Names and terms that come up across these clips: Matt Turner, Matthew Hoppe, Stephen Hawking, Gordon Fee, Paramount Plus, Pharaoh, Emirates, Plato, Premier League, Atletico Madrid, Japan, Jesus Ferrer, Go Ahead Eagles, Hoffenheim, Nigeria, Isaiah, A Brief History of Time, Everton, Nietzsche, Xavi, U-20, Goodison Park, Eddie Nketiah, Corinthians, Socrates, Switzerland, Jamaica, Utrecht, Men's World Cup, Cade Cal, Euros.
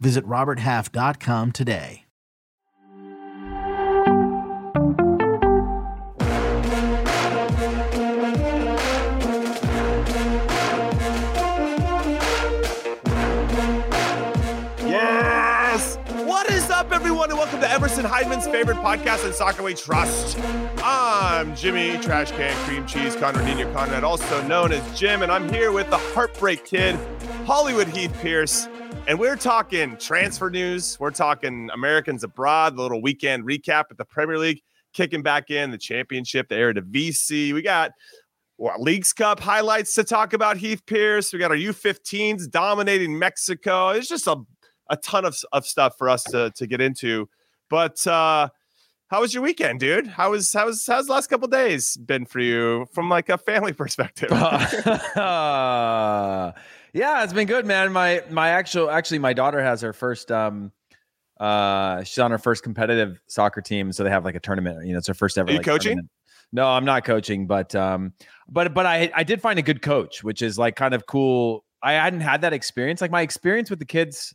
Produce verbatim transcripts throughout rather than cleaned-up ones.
Visit robert half dot com today. Everyone, and welcome to Emerson Hyman's favorite podcast on Soccer We Trust. I'm Jimmy Trash Can Cream Cheese Conradino Conrad, also known as Jim, and I'm here with the Heartbreak Kid, Hollywood Heath Pierce, and we're talking transfer news. We're talking Americans abroad, the little weekend recap at the Premier League, kicking back in the Championship, the Eredivisie. We got what, Leagues Cup highlights to talk about, Heath Pierce. We got our U fifteens dominating Mexico. It's just a A ton of, of stuff for us to, to get into, but uh, how was your weekend, dude? How was how was how's the last couple of days been for you from like a family perspective? uh, yeah, it's been good, man. My my actual actually my daughter has her first um uh she's on her first competitive soccer team, so they have like a tournament. You know, it's her first ever. Are you like, coaching? Tournament. No, I'm not coaching, but um, but but I I did find a good coach, which is like kind of cool. I hadn't had that experience. Like my experience with the kids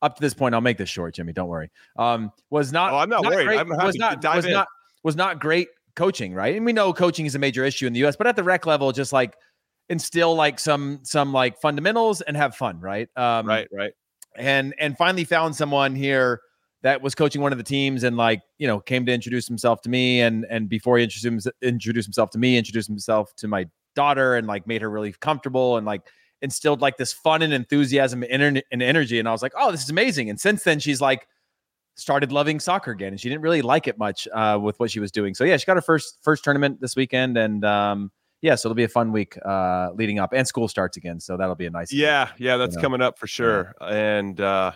up to this point, I'll make this short, Jimmy. Don't worry. Um, was not. Oh, I'm not, not worried. Great, I'm happy was not, to dive was in. Not, was not great coaching, right? And we know coaching is a major issue in the U S, but at the rec level, just like instill like some some like fundamentals and have fun, right? Um, right, right. And and finally found someone here that was coaching one of the teams, and like you know came to introduce himself to me, and and before he introduced introduced himself to me, introduced himself to my daughter, and like made her really comfortable, and like instilled like this fun and enthusiasm and energy. And I was like, oh, this is amazing. And since then she's like started loving soccer again, and she didn't really like it much uh, with what she was doing. So yeah, she got her first, first tournament this weekend. And um, yeah, so it'll be a fun week uh, leading up, and school starts again. So that'll be a nice, yeah. Week, yeah. That's you know? coming up for sure. Yeah. And uh,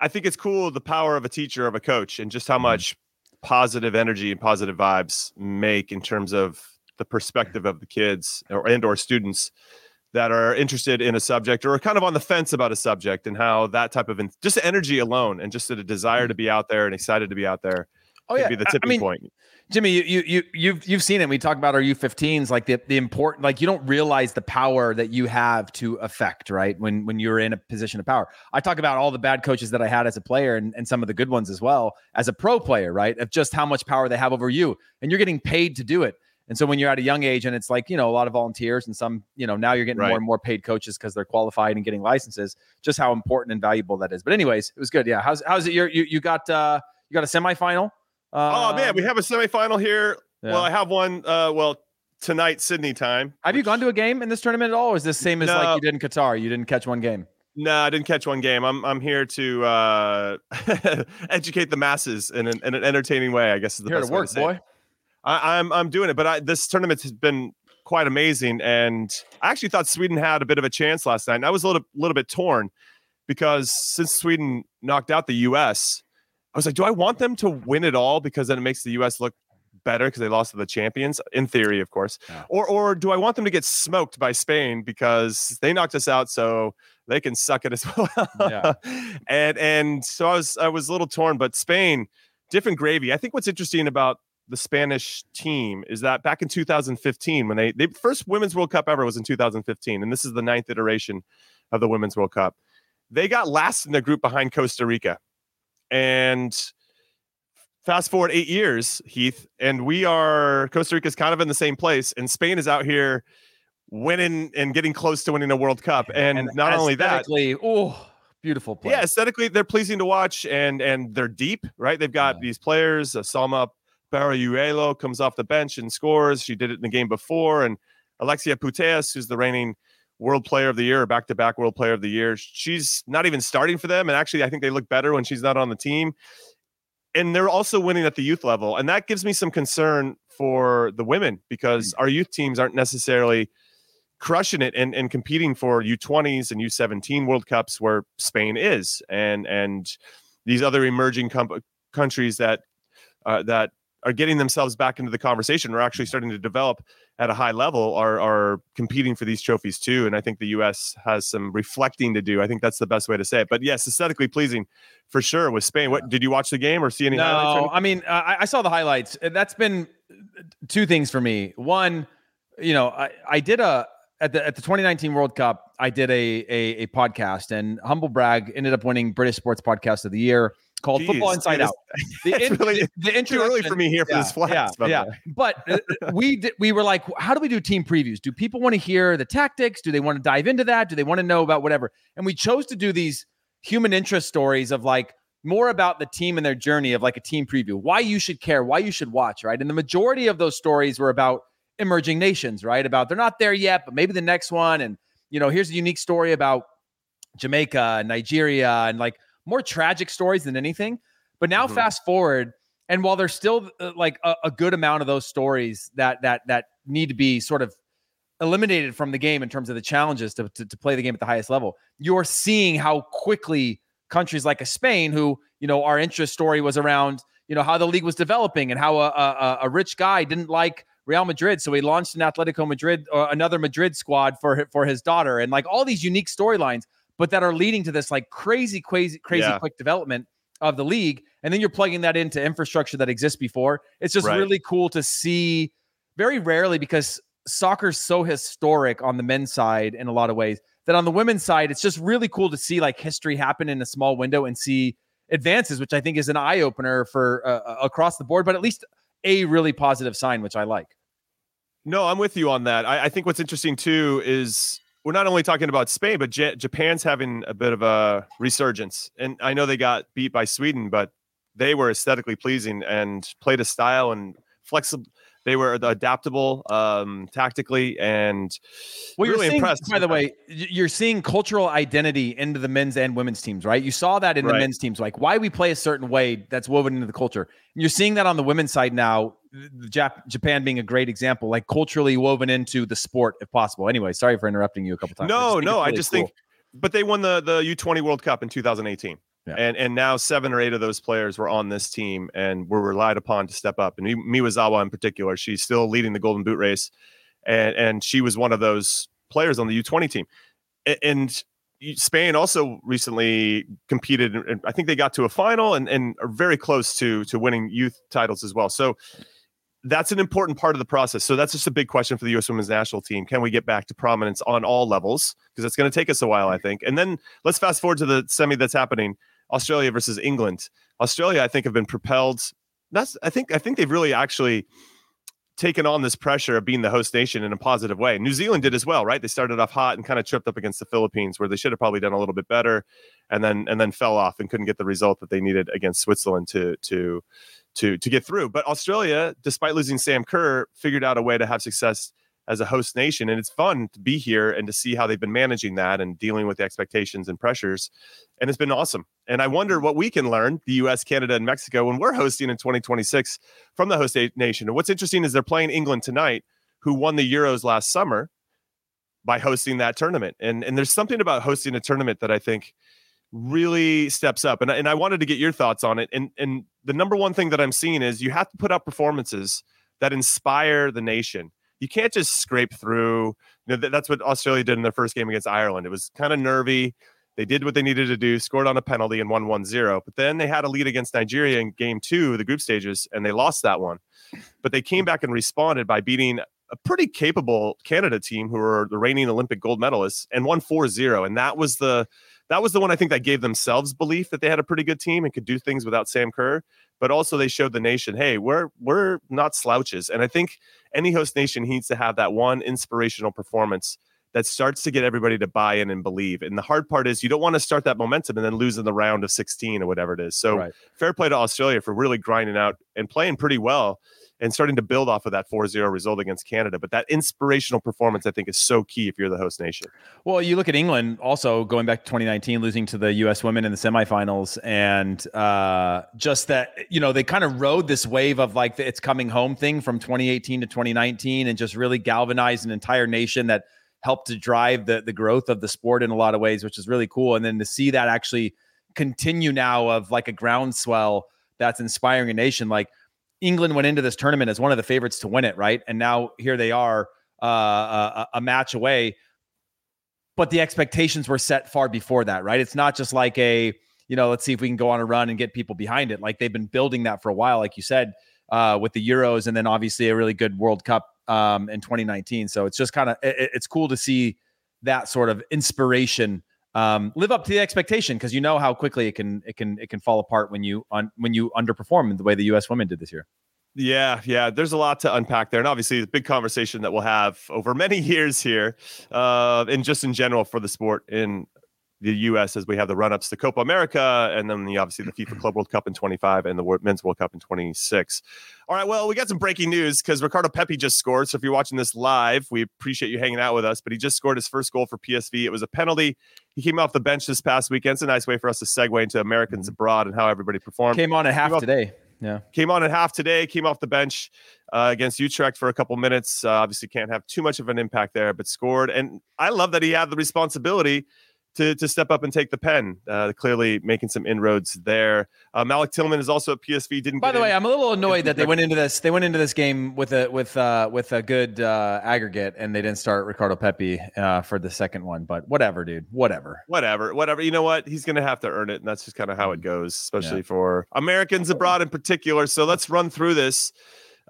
I think it's cool. The power of a teacher, of a coach, and just how mm-hmm. much positive energy and positive vibes make in terms of the perspective of the kids or, and, or students that are interested in a subject or are kind of on the fence about a subject, and how that type of in- just energy alone and just a desire to be out there and excited to be out there oh, could yeah. be the tipping I mean, point. Jimmy, you, you, you, you've, you've seen it. We talk about our U fifteens, like the, the important, like you don't realize the power that you have to affect, right? When, when you're in a position of power. I talk about all the bad coaches that I had as a player, and, and some of the good ones as well as a pro player, right? Of just how much power they have over you, and you're getting paid to do it. And so when you're at a young age, and it's like, you know, a lot of volunteers, and some, you know, now you're getting right. more and more paid coaches because they're qualified and getting licenses, just how important and valuable that is. But anyways, it was good. Yeah. How's, how's it? You're, you, you got, uh, you got a semifinal. Uh, oh man, we have a semifinal here. Yeah. Well, I have one, uh, well tonight, Sydney time. Have which... you gone to a game in this tournament at all? Or is this same as no. like you did in Qatar? You didn't catch one game. No, I didn't catch one game. I'm I'm here to uh, educate the masses in an, in an entertaining way, I guess is the here best to work, way to say boy. It. I, I'm I'm doing it, but I, this tournament has been quite amazing, and I actually thought Sweden had a bit of a chance last night. And I was a little little bit torn because since Sweden knocked out the U S, I was like, do I want them to win it all because then it makes the U S look better because they lost to the champions in theory, of course, yeah. or or do I want them to get smoked by Spain because they knocked us out, so they can suck it as well? yeah. And and so I was I was a little torn, but Spain, different gravy. I think what's interesting about the Spanish team is that back in two thousand fifteen, when they, the first Women's World Cup ever was in two thousand fifteen, and this is the ninth iteration of the Women's World Cup. They got last in their group behind Costa Rica. And fast forward eight years, Heath, and we are, Costa Rica is kind of in the same place, and Spain is out here winning and getting close to winning a World Cup. And, and not only that, oh, beautiful play. Yeah, aesthetically, they're pleasing to watch, and and they're deep, right? They've got yeah. these players, uh, Salma Parayuelo comes off the bench and scores. She did it in the game before. And Alexia Putellas, who's the reigning World Player of the Year, back-to-back World Player of the Year, she's not even starting for them. And actually, I think they look better when she's not on the team. And they're also winning at the youth level. And that gives me some concern for the women, because our youth teams aren't necessarily crushing it and, and competing for U twenties and U seventeen World Cups, where Spain is. And, and these other emerging com- countries that uh, that are getting themselves back into the conversation, or actually starting to develop at a high level, are, are competing for these trophies too. And I think the U S has some reflecting to do. I think that's the best way to say it. But yes, aesthetically pleasing for sure with Spain. What did you watch the game or see any no, highlights? No, I mean, I, I saw the highlights. That's been two things for me. One, you know, I, I did a, at the, at the twenty nineteen World Cup, I did a, a, a podcast, and humble brag, ended up winning British Sports Podcast of the Year, called Jeez, Football Inside Out. It's in, really the too early for me here for yeah, this flash. Yeah, yeah. But uh, we did, we were like, how do we do team previews? Do people want to hear the tactics? Do they want to dive into that? Do they want to know about whatever? And we chose to do these human interest stories of like more about the team and their journey, of like a team preview, why you should care, why you should watch, right? And the majority of those stories were about emerging nations, right? About they're not there yet, but maybe the next one. And, you know, here's a unique story about Jamaica, Nigeria, and like more tragic stories than anything. But now mm-hmm. fast forward, and while there's still uh, like a, a good amount of those stories that that that need to be sort of eliminated from the game in terms of the challenges to, to, to play the game at the highest level, you're seeing how quickly countries like a Spain, who, you know, our interest story was around, you know, how the league was developing and how a, a, a rich guy didn't like Real Madrid, so he launched an Atletico Madrid, or another Madrid squad for, for his daughter, and like all these unique storylines, but that are leading to this like crazy, crazy, crazy yeah. quick development of the league. And then you're plugging that into infrastructure that exists before. It's just right. really cool to see. Very rarely, because soccer's so historic on the men's side in a lot of ways, that on the women's side, it's just really cool to see like history happen in a small window and see advances, which I think is an eye opener for uh, across the board, but at least a really positive sign, which I like. No, I'm with you on that. I, I think what's interesting too is, we're not only talking about Spain, but J- Japan's having a bit of a resurgence. And I know they got beat by Sweden, but they were aesthetically pleasing and played a style and flexible. They were adaptable um, tactically, and well, really you're seeing, impressed. By the way, you're seeing cultural identity into the men's and women's teams, right? You saw that in right. the men's teams, like why we play a certain way that's woven into the culture. And you're seeing that on the women's side now, Jap- Japan being a great example, like culturally woven into the sport if possible. Anyway, sorry for interrupting you a couple times. No, I no, really I just cool. think, but they won the, the U twenty World Cup in two thousand eighteen. Yeah. And and now seven or eight of those players were on this team and were relied upon to step up. And Miyazawa in particular, she's still leading the Golden Boot race. And, and she was one of those players on the U twenty team. And Spain also recently competed. And I think they got to a final and, and are very close to, to winning youth titles as well. So that's an important part of the process. So that's just a big question for the U S women's national team. Can we get back to prominence on all levels? Because it's going to take us a while, I think. And then let's fast forward to the semi that's happening. Australia versus England. Australia, I think, have been propelled. That's I think I think they've really actually taken on this pressure of being the host nation in a positive way. New Zealand did as well, right? They started off hot and kind of tripped up against the Philippines, where they should have probably done a little bit better, and then and then fell off and couldn't get the result that they needed against Switzerland to to to to get through. But Australia, despite losing Sam Kerr, figured out a way to have success as a host nation, and it's fun to be here and to see how they've been managing that and dealing with the expectations and pressures, and it's been awesome. And I wonder what we can learn, the U S, Canada, and Mexico, when we're hosting in twenty twenty-six from the host nation. And what's interesting is they're playing England tonight, who won the Euros last summer by hosting that tournament. And and there's something about hosting a tournament that I think really steps up. And, and I wanted to get your thoughts on it. And and the number one thing that I'm seeing is you have to put up performances that inspire the nation. You can't just scrape through. You know, th- that's what Australia did in their first game against Ireland. It was kind of nervy. They did what they needed to do, scored on a penalty and won one zero. But then they had a lead against Nigeria in game two, the group stages, and they lost that one. But they came back and responded by beating a pretty capable Canada team who were the reigning Olympic gold medalists and won four zero. And that was the that was the one I think that gave themselves belief that they had a pretty good team and could do things without Sam Kerr. But also they showed the nation, hey, we're we're not slouches. And I think any host nation needs to have that one inspirational performance that starts to get everybody to buy in and believe. And the hard part is you don't want to start that momentum and then lose in the round of sixteen or whatever it is. So right. Fair play to Australia for really grinding out and playing pretty well and starting to build off of that four zero result against Canada. But that inspirational performance, I think, is so key if you're the host nation. Well, you look at England also going back to twenty nineteen, losing to the U S women in the semifinals. And uh, just that, you know, they kind of rode this wave of like the it's coming home thing from twenty eighteen to twenty nineteen and just really galvanized an entire nation that helped to drive the the growth of the sport in a lot of ways, which is really cool. And then to see that actually continue now of like a groundswell that's inspiring a nation. Like England went into this tournament as one of the favorites to win it, right? And now here they are uh, a, a match away. But the expectations were set far before that, right? It's not just like a, you know, let's see if we can go on a run and get people behind it. Like they've been building that for a while, like you said, uh, with the Euros and then obviously a really good World Cup um in twenty nineteen. So it's just kind of it, it's cool to see that sort of inspiration um live up to the expectation, because you know how quickly it can it can it can fall apart when you on when you underperform in the way the U S women did this year. Yeah, yeah, there's a lot to unpack there. And obviously the big conversation that we'll have over many years here uh and just in general for the sport in the U S as we have the run-ups to Copa America and then the, obviously the FIFA Club World Cup in twenty-five and the Men's World Cup in twenty-six. All right, well, we got some breaking news because Ricardo Pepi just scored. So if you're watching this live, we appreciate you hanging out with us, but he just scored his first goal for P S V. It was a penalty. He came off the bench this past weekend. It's a nice way for us to segue into Americans abroad and how everybody performed. Came on at half off- today. Yeah, came on at half today, came off the bench uh, against Utrecht for a couple minutes. Uh, obviously can't have too much of an impact there, but scored. And I love that he had the responsibility To, to step up and take the pen, uh, clearly making some inroads there. Uh, Malik Tillman is also at P S V. Didn't. By the way, in. I'm a little annoyed that they went into this. They went into this game with a with uh, with a good uh, aggregate, and they didn't start Ricardo Pepi uh, for the second one. But whatever, dude. Whatever. Whatever. Whatever. You know what? He's going to have to earn it, and that's just kind of how it goes, especially yeah. for Americans abroad in particular. So let's run through this.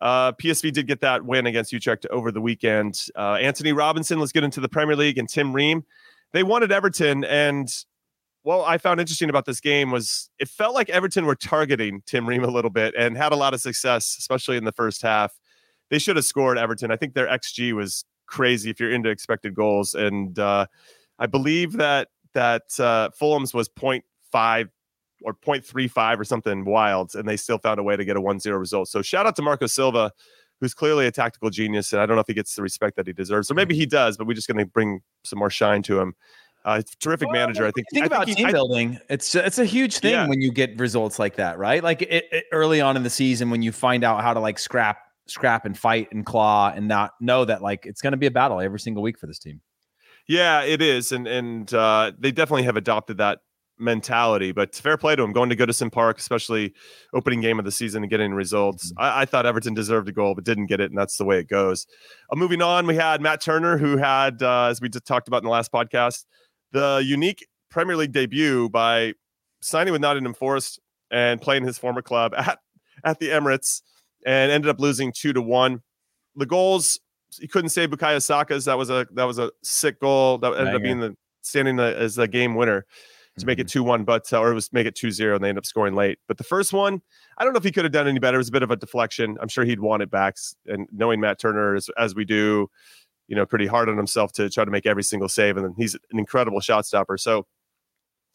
Uh, P S V did get that win against Utrecht over the weekend. Uh, Anthony Robinson. Let's get into the Premier League and Tim Ream. They wanted Everton, and what I found interesting about this game was it felt like Everton were targeting Tim Ream a little bit and had a lot of success, especially in the first half. They should have scored, Everton. I think their X G was crazy if you're into expected goals, and uh, I believe that that uh, Fulham's was point five or point three five or something wild, and they still found a way to get a one zero result. So shout out to Marco Silva, who's clearly a tactical genius, and I don't know if he gets the respect that he deserves, or maybe he does, but we're just going to bring some more shine to him. Uh, terrific well, manager, I think. Think I about think he, team I, building. It's it's a huge thing yeah. when you get results like that, right? Like it, it, early on in the season, when you find out how to like scrap, scrap and fight and claw, and not know that like it's going to be a battle every single week for this team. Yeah, it is, and and uh, they definitely have adopted that mentality, but fair play to him going to Goodison Park, especially opening game of the season and getting results. I, I thought Everton deserved a goal, but didn't get it, and that's the way it goes. Uh, moving on, we had Matt Turner, who had, uh, as we just talked about in the last podcast, the unique Premier League debut by signing with Nottingham Forest and playing his former club at, at the Emirates, and ended up losing two to one. The goals, he couldn't save Bukayo Saka's. That was a that was a sick goal that ended Dang up being the standing the, as the game winner to make it two one, but uh, or it was make it two zero, and they end up scoring late. But the first one, I don't know if he could have done any better. It was a bit of a deflection. I'm sure he'd want it back. And knowing Matt Turner as, as we do, you know, pretty hard on himself to try to make every single save, and then he's an incredible shot stopper. So,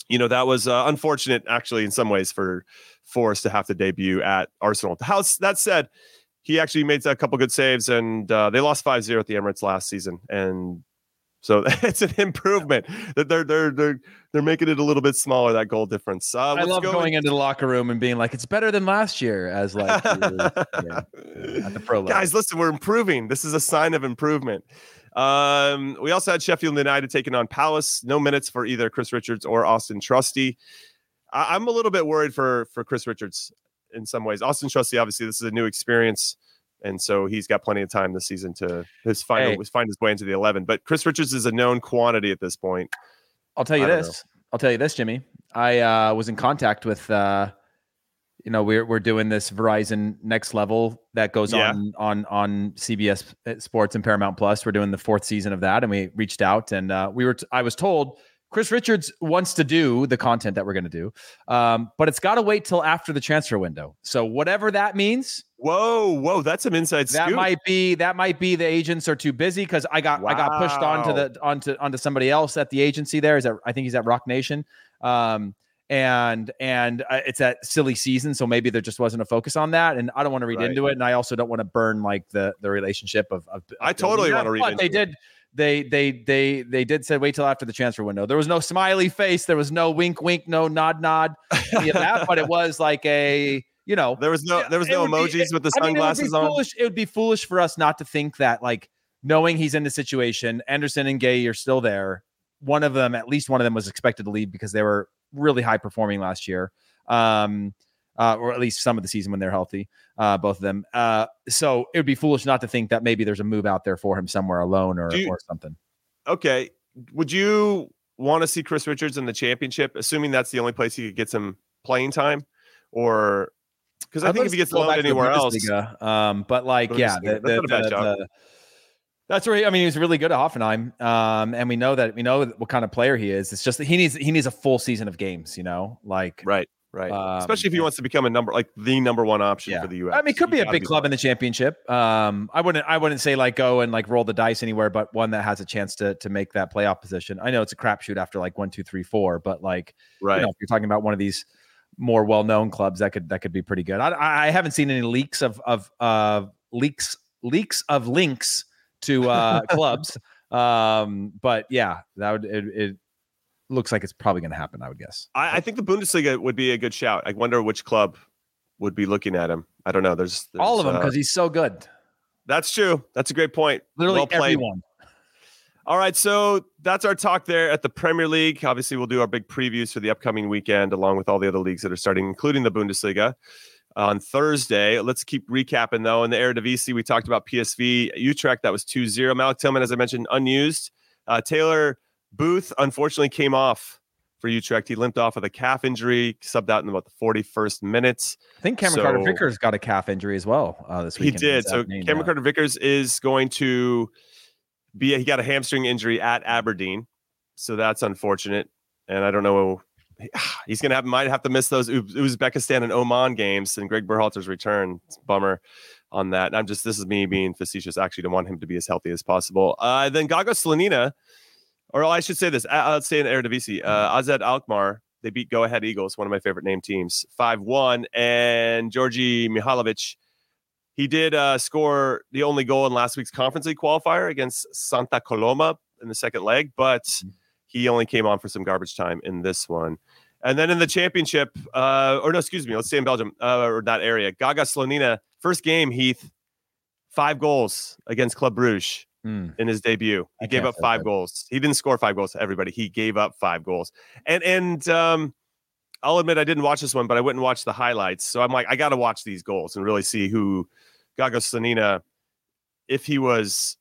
you know, that was uh, unfortunate, actually, in some ways for Forrest to have to debut at Arsenal. The house, that said, he actually made a couple good saves, and uh, they lost five zero at the Emirates last season, and so it's an improvement that they're they're they're they're making it a little bit smaller, that goal difference. Uh, I love go going into the locker room and being like, it's better than last year, as like yeah, at the pro level. Guys, listen, we're improving. This is a sign of improvement. Um, we also had Sheffield United taking on Palace. No minutes for either Chris Richards or Austin Trusty. I- I'm a little bit worried for for Chris Richards in some ways. Austin Trusty, obviously, this is a new experience. And so he's got plenty of time this season to his final, hey. find his way into the eleven. But Chris Richards is a known quantity at this point. I'll tell you I this. I'll tell you this, Jimmy. I uh, was in contact with uh, you know, we're we're doing this Verizon Next Level that goes yeah. on on on C B S Sports and Paramount Plus. We're doing the fourth season of that, and we reached out, and uh, we were. T- I was told Chris Richards wants to do the content that we're going to do, um, but it's got to wait till after the transfer window. So whatever that means. Whoa, whoa, that's some inside scoop. That might be that might be the agents are too busy because I got wow. I got pushed onto the onto onto somebody else at the agency. There is I think he's at Roc Nation. Um, And and uh, it's that silly season, so maybe there just wasn't a focus on that, and I don't want to read right. into it, and I also don't want to burn like the the relationship of. of, of I totally want to read. But into they it. did, they they they they did say wait till after the transfer window. There was no smiley face, there was no wink wink, no nod nod, any of that. But it was like a you know there was no there was no emojis be, it, with the sunglasses I mean, it on. Foolish, it would be foolish for us not to think that like knowing he's in the situation, Anderson and Gay are still there. One of them, at least one of them, was expected to leave because they were really high performing last year, um, uh, or at least some of the season when they're healthy, uh, both of them. Uh, so it would be foolish not to think that maybe there's a move out there for him somewhere alone or, you, or something. Okay. Would you want to see Chris Richards in the Championship, assuming that's the only place he could get some playing time? Or because I I'd think if he gets loaned anywhere else, um, but like, but yeah, the, the, the, the, that's where he, I mean, he was really good at Hoffenheim. Um, and we know that we know what kind of player he is. It's just that he needs he needs a full season of games, you know, like right, right. Um, especially if he wants to become a number like the number one option yeah. for the U S. I mean, it could he be a big be club in the Championship. Um, I wouldn't I wouldn't say like go and like roll the dice anywhere, but one that has a chance to to make that playoff position. I know it's a crapshoot after like one, two, three, four, but like right. you know, if you're talking about one of these more well known clubs, that could that could be pretty good. I I haven't seen any leaks of of uh leaks leaks of links. to uh, clubs. Um, but yeah, that would, it, it looks like it's probably going to happen. I would guess. I, I think the Bundesliga would be a good shout. I wonder which club would be looking at him. I don't know. There's, there's all of them. Uh, Cause he's so good. That's true. That's a great point. Literally well everyone. All right. So that's our talk there at the Premier League. Obviously we'll do our big previews for the upcoming weekend, along with all the other leagues that are starting, including the Bundesliga. On Thursday, let's keep recapping, though. In the Eredivisie, we talked about P S V Utrecht. That was two zero. Malik Tillman, as I mentioned, unused. Uh, Taylor Booth, unfortunately, came off for Utrecht. He limped off with a calf injury, subbed out in about the forty-first minute. I think Cameron so, Carter-Vickers got a calf injury as well uh, this weekend. He did. So Cameron uh, Carter-Vickers is going to be – he got a hamstring injury at Aberdeen. So that's unfortunate. And I don't know – he's gonna have might have to miss those Uzbekistan and Oman games and Greg Berhalter's return. It's a bummer on that. And I'm just this is me being facetious. I actually don't want him to be as healthy as possible. Uh, then Gago Slanina, or I should say this. I, I'll say in Eredivisie, uh, A Z Alkmaar. They beat Go Ahead Eagles, one of my favorite name teams, five one. And Georgi Mihalovic, he did uh, score the only goal in last week's Conference League qualifier against Santa Coloma in the second leg, but. He only came on for some garbage time in this one. And then in the Championship, uh, or no, excuse me, let's stay in Belgium, uh, or that area. Gago Slanina, first game, Heath, five goals against Club Brugge mm. in his debut. He I gave up five that. goals. He didn't score five goals to everybody. He gave up five goals. And and um, I'll admit I didn't watch this one, but I went and watched the highlights. So I'm like, I got to watch these goals and really see who Gago Slanina, if he was,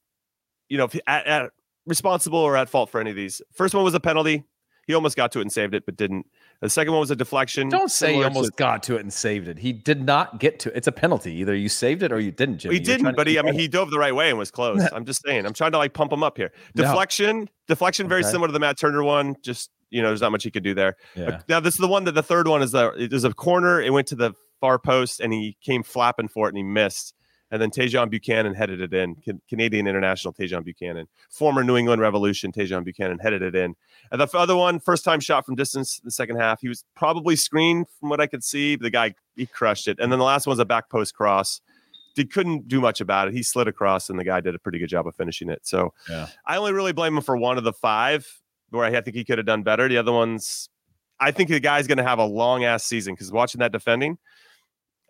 you know, if he, at, at responsible or at fault for any of these. First one was a penalty. He almost got to it and saved it, but didn't. The second one was a deflection. Don't say he almost to got to it and saved it. He did not get to it. It's a penalty. Either you saved it or you didn't, Jimmy. He didn't, but he, I mean, he dove the right way and was close. I'm just saying. I'm trying to, like, pump him up here. Deflection. No. Deflection, very okay. similar to the Matt Turner one. Just, you know, there's not much he could do there. Yeah. But now, this is the one that the third one is the, it was a corner. It went to the far post, and he came flapping for it, and he missed. And then Tejon Buchanan headed it in. Can- Canadian international Tejon Buchanan. Former New England Revolution Tejon Buchanan headed it in. And the f- other one, first time shot from distance in the second half. He was probably screened from what I could see. The guy, he crushed it. And then the last one's a back post cross. He couldn't do much about it. He slid across, and the guy did a pretty good job of finishing it. So yeah. I only really blame him for one of the five where I think he could have done better. The other ones, I think the guy's going to have a long-ass season because watching that defending,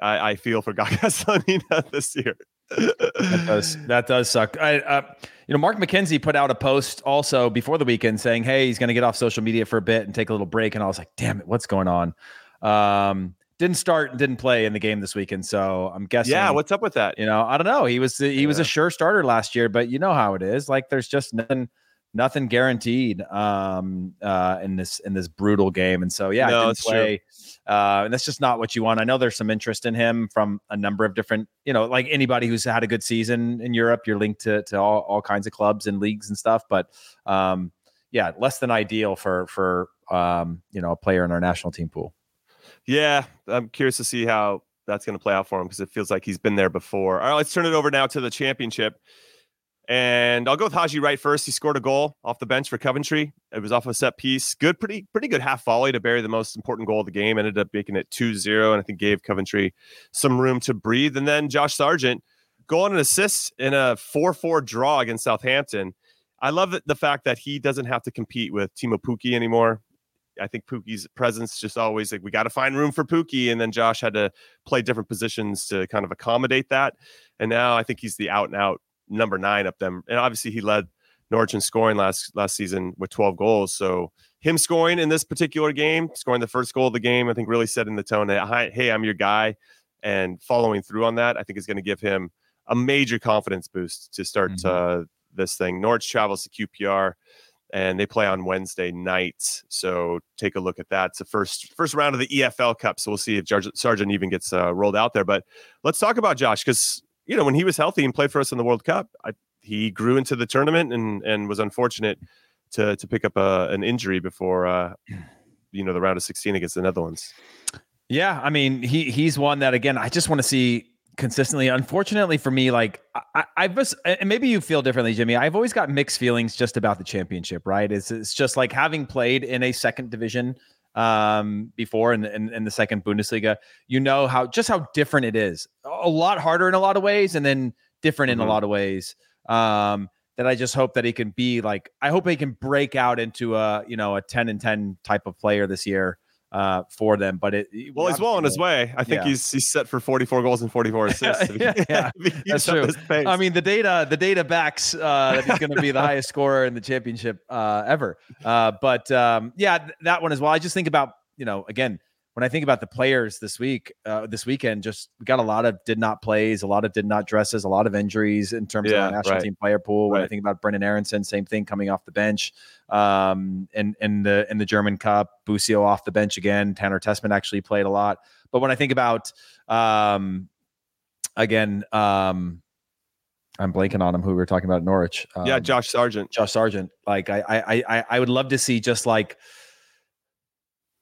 I, I feel for Gago Slanina this year. that, does, that does suck. I, uh, you know, Mark McKenzie put out a post also before the weekend saying, hey, he's going to get off social media for a bit and take a little break. And I was like, damn it, what's going on? Um, didn't start and didn't play in the game this weekend. So I'm guessing. Yeah, what's up with that? You know, I don't know. He was he yeah. was a sure starter last year, but you know how it is. Like, there's just nothing nothing guaranteed um, uh, in this in this brutal game. And so, yeah, no, I didn't play. Uh, and that's just not what you want. I know there's some interest in him from a number of different, you know, like anybody who's had a good season in Europe, you're linked to to all, all kinds of clubs and leagues and stuff. But um, yeah, less than ideal for for, um, you know, a player in our national team pool. Yeah, I'm curious to see how that's going to play out for him, because it feels like he's been there before. All right, let's turn it over now to the championship. And I'll go with Haji Wright first. He scored a goal off the bench for Coventry. It was off a set piece. Good, pretty pretty good half volley to bury the most important goal of the game. Ended up making it two zero, and I think gave Coventry some room to breathe. And then Josh Sargent, goal and an assist in a four four draw against Southampton. I love the fact that he doesn't have to compete with Timo Pukki anymore. I think Pookie's presence just always like, we got to find room for Pukki. And then Josh had to play different positions to kind of accommodate that. And now I think he's the out and out number nine up them. And obviously he led Norwich in scoring last, last season with twelve goals. So him scoring in this particular game, scoring the first goal of the game, I think really setting the tone that, hey, I'm your guy, and following through on that, I think is going to give him a major confidence boost to start mm-hmm. uh, this thing. Norwich travels to Q P R. And they play on Wednesday night, so take a look at that. It's the first first round of the E F L Cup, so we'll see if Sargent even gets uh, rolled out there. But let's talk about Josh, because you know when he was healthy and played for us in the World Cup, I, he grew into the tournament and and was unfortunate to to pick up a, an injury before uh, you know the round of sixteen against the Netherlands. Yeah, I mean he he's one that again I just want to see consistently. Unfortunately for me, like I, I've just, and maybe you feel differently, Jimmy, I've always got mixed feelings just about the championship, right? It's, it's just like having played in a second division um, before in, in, in the second Bundesliga, you know how, just how different it is. A lot harder in a lot of ways, and then different mm-hmm. in a lot of ways. Um, that I just hope that he can be like, I hope he can break out into a, you know, a ten and ten type of player this year. Uh, for them, but it well, he's well on his way. I think yeah. he's he's set for forty-four goals and forty-four assists. yeah, yeah. That's true. I mean, the data the data backs uh, that he's going to be the highest scorer in the championship uh, ever. Uh, but um, yeah, th- that one as well. I just think about you know again when I think about the players this week, uh, this weekend, just we got a lot of did not plays, a lot of did not dresses, a lot of injuries in terms yeah, of our national right. team player pool. Right. When I think about Brendan Aronson, same thing coming off the bench. Um, and in the in the German Cup, Busio off the bench again. Tanner Tessman actually played a lot. But when I think about um, again, um, I'm blanking on him. Who we were talking about at Norwich? Um, yeah, Josh Sargent. Josh Sargent. Like I, I, I, I would love to see just like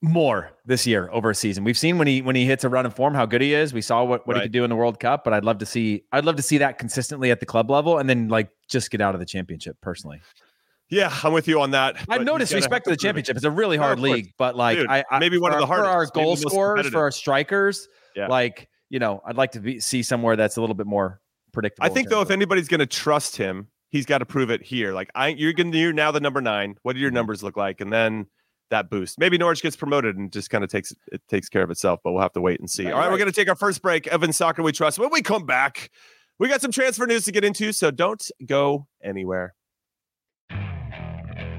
more this year over a season. We've seen when he when he hits a run of form how good he is. We saw what, what right. he could do in the World Cup. But I'd love to see I'd love to see that consistently at the club level, and then like just get out of the championship personally. Yeah, I'm with you on that. I've noticed respect to the championship. It's a really hard league, but like I maybe one of the hardest for our goal scorers, for our strikers. Yeah. Like, you know, I'd like to be, see somewhere that's a little bit more predictable. I think though, if anybody's going to trust him, he's got to prove it here. Like I you're going to you're now the number nine. What do your numbers look like? And then that boost. Maybe Norwich gets promoted and just kind of takes it takes care of itself, but we'll have to wait and see. All right, right. We're going to take our first break of In Soccer We Trust. When we come back, we got some transfer news to get into, so don't go anywhere.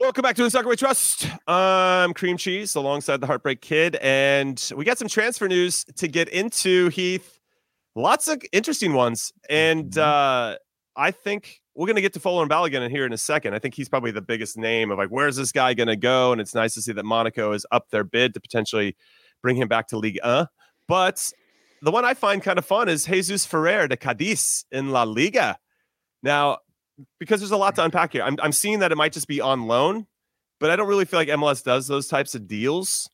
Welcome back to In Soccer We Trust. I'm Cream Cheese alongside the Heartbreak Kid, and we got some transfer news to get into, Heath. Lots of interesting ones, and mm-hmm. uh, I think we're going to get to Folan Balogun in here in a second. I think he's probably the biggest name of like, where's this guy going to go? And it's nice to see that Monaco is up their bid to potentially bring him back to Ligue one. But the one I find kind of fun is Jesus Ferrer to Cadiz in La Liga. Now, because there's a lot to unpack here. I'm I'm seeing that it might just be on loan, but I don't really feel like M L S does those types of deals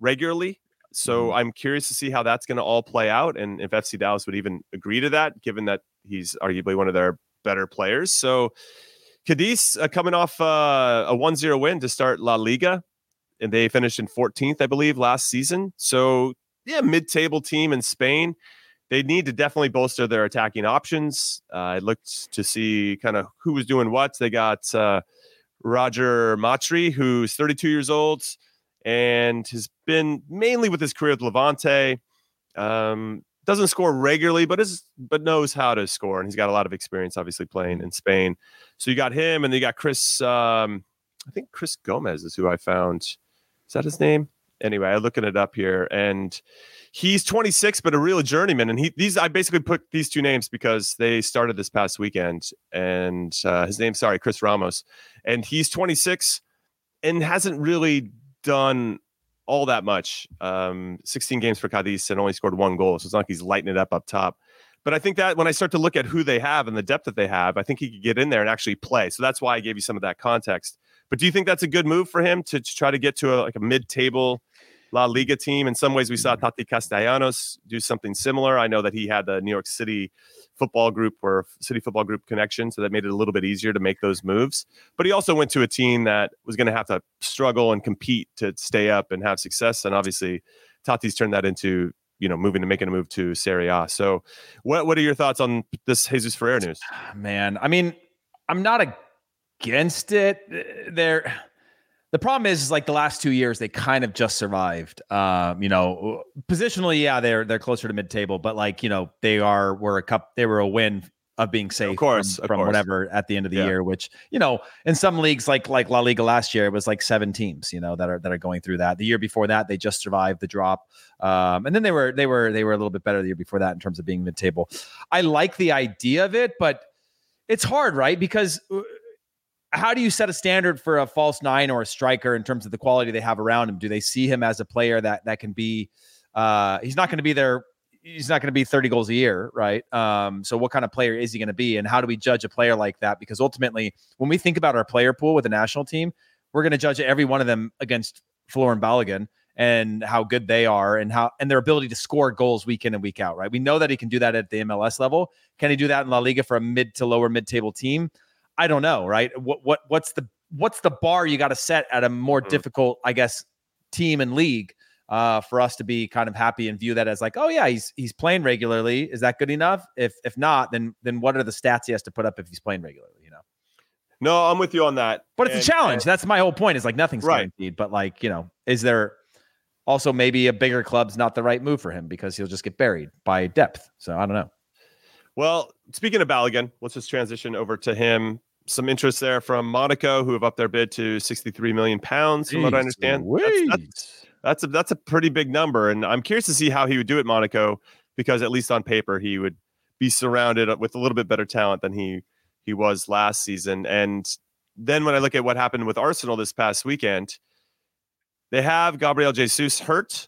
regularly. So I'm curious to see how that's going to all play out, and if F C Dallas would even agree to that, given that he's arguably one of their better players. So Cadiz uh, coming off uh, a one zero win to start La Liga, and they finished in fourteenth, I believe, last season. So yeah, mid-table team in Spain. They need to definitely bolster their attacking options. Uh, I looked to see kind of who was doing what. They got uh, Roger Matri, who's thirty-two years old, and has been mainly with his career with Levante. Um, doesn't score regularly, but is but knows how to score, and he's got a lot of experience, obviously, playing in Spain. So you got him, and then you got Chris. Um, I think Chris Gomez is who I found. Is that his name? Anyway, I'm looking it up here, and he's twenty-six, but a real journeyman. And he these I basically put these two names because they started this past weekend. And uh, his name, sorry, Chris Ramos, and he's twenty-six and hasn't really done all that much. Um, sixteen games for Cadiz and only scored one goal. So it's not like he's lighting it up up top. But I think that when I start to look at who they have and the depth that they have, I think he could get in there and actually play. So that's why I gave you some of that context. But do you think that's a good move for him to, to try to get to a, like a mid-table La Liga team? In some ways, we saw Tati Castellanos do something similar. I know that he had the New York City football group or City football group connection, so that made it a little bit easier to make those moves. But he also went to a team that was going to have to struggle and compete to stay up and have success. And obviously, Tati's turned that into, you know, moving to making a move to Serie A. So what what are your thoughts on this Jesus Ferrer news? Man, I mean, I'm not a... against it there. The problem is, is like the last two years, they kind of just survived, um, you know, positionally. Yeah. They're, they're closer to mid table, but like, you know, they are, were a cup. They were a win of being safe of course, from, of from course. whatever at the end of the yeah. year, which, you know, in some leagues, like, like La Liga last year, it was like seven teams, you know, that are, that are going through that. The year before that, they just survived the drop. Um, and then they were, they were, they were a little bit better the year before that in terms of being mid table. I like the idea of it, but it's hard, right? Because how do you set a standard for a false nine or a striker in terms of the quality they have around him? Do they see him as a player that, that can be, uh, he's not going to be there. He's not going to be thirty goals a year. Right. Um, so what kind of player is he going to be, and how do we judge a player like that? Because ultimately when we think about our player pool with the national team, we're going to judge every one of them against Florin Balogun and how good they are and how, and their ability to score goals week in and week out. Right. We know that he can do that at the M L S level. Can he do that in La Liga for a mid to lower mid table team? I don't know, right? What what what's the what's the bar you got to set at a more mm-hmm. difficult, I guess, team and league uh, for us to be kind of happy and view that as like, oh yeah, he's he's playing regularly. Is that good enough? If if not, then then what are the stats he has to put up if he's playing regularly? You know. No, I'm with you on that. But it's and, a challenge. And that's my whole point. Is like nothing's right. guaranteed. But like, you know, is there also maybe a bigger club's not the right move for him because he'll just get buried by depth? So I don't know. Well, speaking of Balogun, let's just transition over to him. Some interest there from Monaco, who have upped their bid to sixty-three million pounds, from what I understand. That's, that's, that's, a, that's a pretty big number, and I'm curious to see how he would do at Monaco, because at least on paper, he would be surrounded with a little bit better talent than he, he was last season. And then when I look at what happened with Arsenal this past weekend, they have Gabriel Jesus hurt.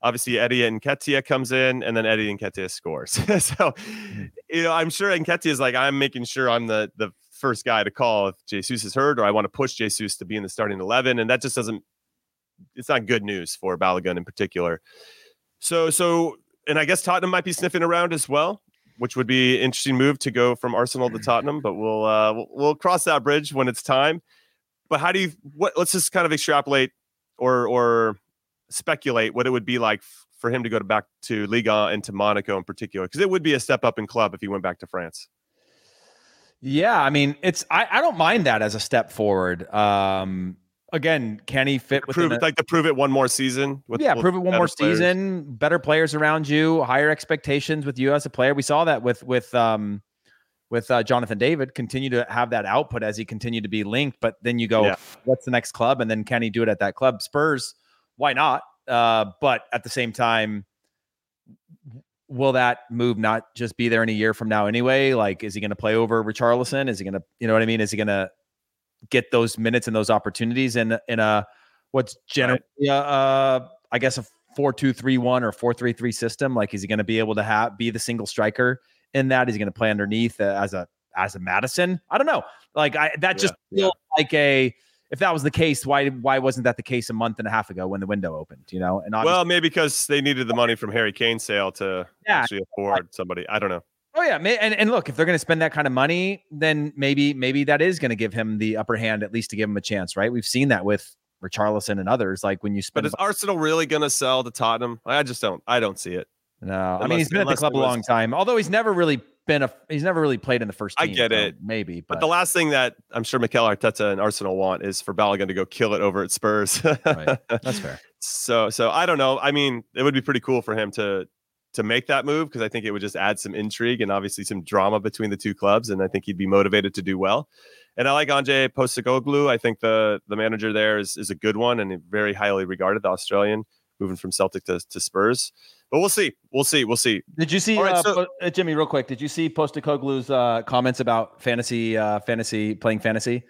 Obviously, Eddie Nketiah comes in, and then Eddie Nketiah scores. So, you know, I'm sure Nketiah is like, I'm making sure I'm the, the first guy to call if Jesus is hurt, or I want to push Jesus to be in the starting eleven. And that just doesn't, it's not good news for Balogun in particular. So, so, and I guess Tottenham might be sniffing around as well, which would be an interesting move to go from Arsenal to Tottenham, but we'll, uh, we'll, we'll cross that bridge when it's time. But how do you, what, let's just kind of extrapolate or, or, speculate what it would be like f- for him to go to back to Liga and to Monaco in particular, because it would be a step up in club if he went back to France. Yeah, I mean, it's I, I don't mind that as a step forward. Um, again, can he fit with like to prove it one more season? With, yeah, with prove it one more players. season. Better players around you, higher expectations with you as a player. We saw that with with um, with uh, Jonathan David. Continue to have that output as he continued to be linked, but then you go, yeah. what's the next club? And then can he do it at that club? Spurs. Why not? Uh, but at the same time, will that move not just be there in a year from now anyway? Like, is he going to play over Richarlison? Is he going to, you know what I mean? Is he going to get those minutes and those opportunities in in a what's generally, right. uh, I guess, a four two three one or four three three system? Like, is he going to be able to have be the single striker in that? Is he going to play underneath uh, as a as a Madison. I don't know. Like I, that yeah, just feels yeah. like a, if that was the case, why, why wasn't that the case a month and a half ago when the window opened, you know? And well, maybe because they needed the money from Harry Kane's sale to yeah, actually afford I, somebody. I don't know. Oh yeah. And, and look, if they're going to spend that kind of money, then maybe, maybe that is going to give him the upper hand, at least to give him a chance. Right. We've seen that with Richarlison and others. Like when you spend, but is Arsenal really going to sell to Tottenham? I just don't, I don't see it. No, unless, I mean, he's been at the club a long time, although he's never really been a, he's never really played in the first team. I get so it. Maybe. But. but the last thing that I'm sure Mikel Arteta and Arsenal want is for Balogun to go kill it over at Spurs. Right. That's fair. So, so I don't know. I mean, it would be pretty cool for him to, to make that move, because I think it would just add some intrigue and obviously some drama between the two clubs. And I think he'd be motivated to do well. And I like Ange Postecoglou. I think the, the manager there is, is a good one and very highly regarded, the Australian, moving from Celtic to, to Spurs. But we'll see. We'll see. We'll see. Did you see, right, uh, so, uh, Jimmy, real quick, did you see Postecoglou's uh, comments about fantasy, uh, fantasy, playing fantasy?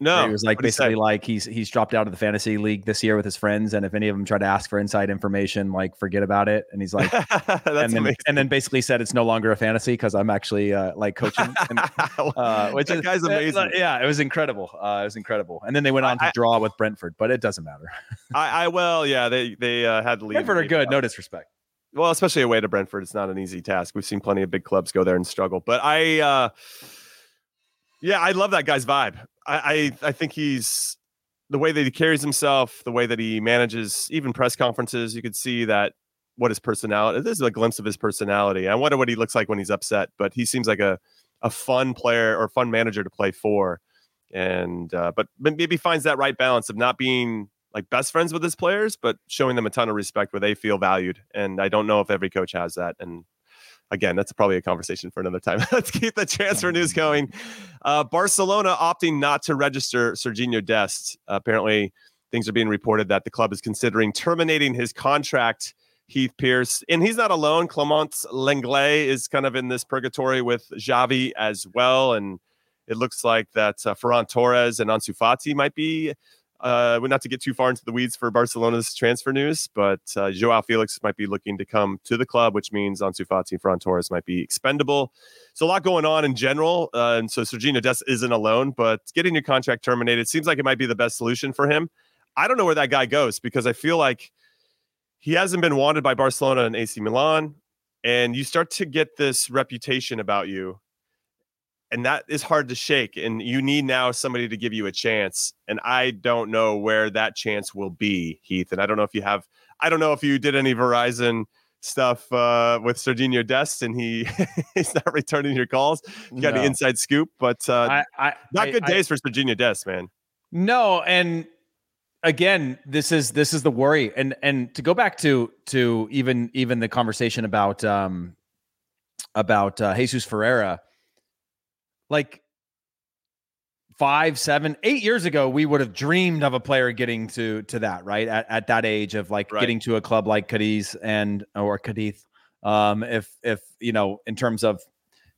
No. It was like basically like he's he's dropped out of the fantasy league this year with his friends, and if any of them try to ask for inside information, like forget about it. And he's like, That's and, then, and then basically said it's no longer a fantasy because I'm actually uh, like coaching. And, uh, which that is, guy's amazing. Uh, yeah, it was incredible. Uh, it was incredible. And then they went on I, to draw with Brentford, but it doesn't matter. I, I well, yeah, they they uh, had to leave. Brentford are good. Out. No disrespect. Well, especially away to Brentford, it's not an easy task. We've seen plenty of big clubs go there and struggle. But I, uh, yeah, I love that guy's vibe. I, I I think he's the way that he carries himself, the way that he manages even press conferences. You could see that what his personality. This is a glimpse of his personality. I wonder what he looks like when he's upset. But he seems like a a fun player or fun manager to play for. And uh, but maybe finds that right balance of not being like best friends with his players, but showing them a ton of respect where they feel valued. And I don't know if every coach has that. And again, that's probably a conversation for another time. Let's keep the transfer news going. Uh, Barcelona opting not to register Serginho Dest. Uh, apparently things are being reported that the club is considering terminating his contract, Heath Pierce. And he's not alone. Clémence Lenglet is kind of in this purgatory with Xavi as well. And it looks like that uh, Ferran Torres and Ansu Fati might be Uh, not to get too far into the weeds for Barcelona's transfer news, but uh, João Felix might be looking to come to the club, which means Ansu Fati and Ferran Torres might be expendable. So a lot going on in general, uh, and so Serginho Dest isn't alone, but getting your contract terminated seems like it might be the best solution for him. I don't know where that guy goes, because I feel like he hasn't been wanted by Barcelona and A C Milan, and you start to get this reputation about you. And that is hard to shake. And you need now somebody to give you a chance. And I don't know where that chance will be, Heath. And I don't know if you have, I don't know if you did any Verizon stuff uh, with Serginho Dest and he, he's not returning your calls. You got no. an inside scoop, but uh, I, I, not I, good days I, for Serginho Dest, man. No. And again, this is, this is the worry. And, and to go back to, to even, even the conversation about, um, about uh, Jesus Ferreira, like five, seven, eight years ago, we would have dreamed of a player getting to to that, right? At, at that age of like right. getting to a club like Cadiz and or Cadiz, um, if if you know, in terms of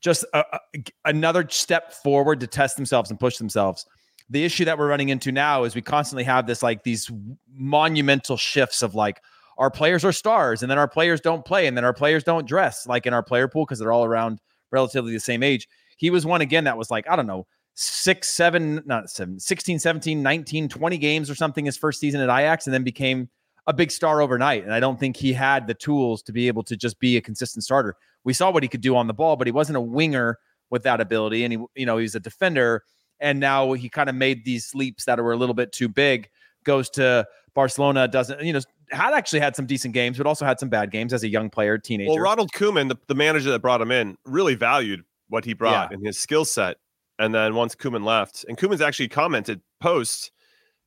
just a, a, another step forward to test themselves and push themselves. The issue that we're running into now is we constantly have this like these monumental shifts of like our players are stars, and then our players don't play, and then our players don't dress like in our player pool because they're all around relatively the same age. He was one again that was like, I don't know, six, seven, not seven, sixteen, seventeen, nineteen, twenty games or something his first season at Ajax, and then became a big star overnight. And I don't think he had the tools to be able to just be a consistent starter. We saw what he could do on the ball, but he wasn't a winger with that ability. And he, you know, he's a defender. And now he kind of made these leaps that were a little bit too big, goes to Barcelona, doesn't, you know, had actually had some decent games, but also had some bad games as a young player, teenager. Well, Ronald Koeman, the, the manager that brought him in, really valued what he brought yeah. in his skill set. And then once Koeman left, and Koeman's actually commented post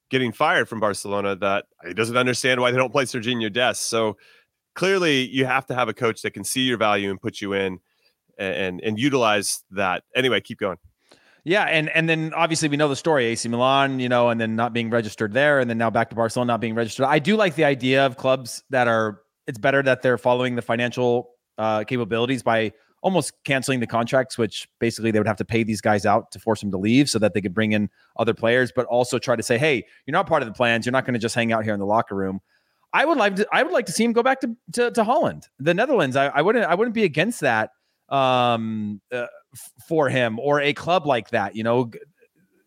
getting fired from Barcelona that he doesn't understand why they don't play Serginho Dest. So clearly you have to have a coach that can see your value and put you in and, and, and utilize that. Anyway, keep going. Yeah. And, and then obviously we know the story, A C Milan, you know, and then not being registered there. And then now back to Barcelona, not being registered. I do like the idea of clubs that are, it's better that they're following the financial uh, capabilities by almost canceling the contracts, which basically they would have to pay these guys out to force them to leave so that they could bring in other players, but also try to say, hey, you're not part of the plans. You're not going to just hang out here in the locker room. I would like to, I would like to see him go back to, to, to Holland, the Netherlands. I, I wouldn't, I wouldn't be against that. um, uh, for him or a club like that. You know,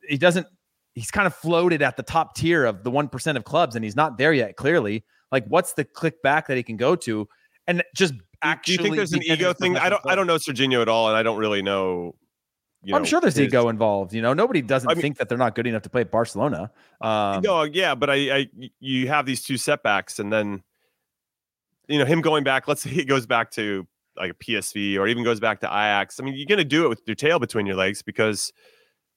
he doesn't, he's kind of floated at the top tier of the one percent of clubs, and he's not there yet. Clearly, like, what's the click back that he can go to? And just actually, do you think there's an ego thing? I don't, I don't know Serginho at all. And I don't really know. You know, I'm sure there's his, ego involved. You know, nobody doesn't I mean, think that they're not good enough to play at Barcelona. Um, no, yeah, but I, I, you have these two setbacks, and then, you know, him going back. Let's say he goes back to like a P S V, or even goes back to Ajax. I mean, you're going to do it with your tail between your legs because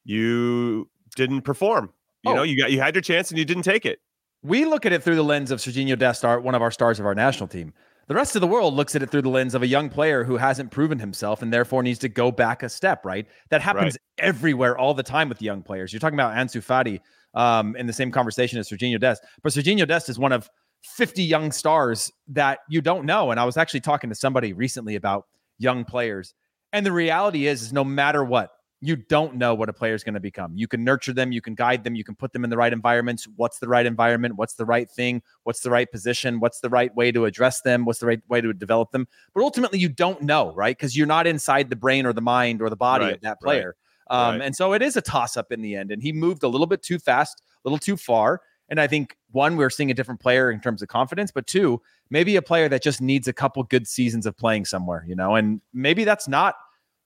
you didn't perform. You oh. know, you got you had your chance and you didn't take it. We look at it through the lens of Serginho Dest, one of our stars of our national team. The rest of the world looks at it through the lens of a young player who hasn't proven himself and therefore needs to go back a step, right? That happens right. everywhere all the time with young players. You're talking about Ansu Fati um, in the same conversation as Serginho Dest. But Serginho Dest is one of fifty young stars that you don't know. And I was actually talking to somebody recently about young players. And the reality is, is no matter what, you don't know what a player is going to become. You can nurture them. You can guide them. You can put them in the right environments. What's the right environment? What's the right thing? What's the right position? What's the right way to address them? What's the right way to develop them? But ultimately, you don't know, right? Because you're not inside the brain or the mind or the body right, of that player. Right, um, right. And so it is a toss-up in the end. And he moved a little bit too fast, a little too far. And I think, one, we're seeing a different player in terms of confidence, but two, maybe a player that just needs a couple good seasons of playing somewhere, you know? And maybe that's not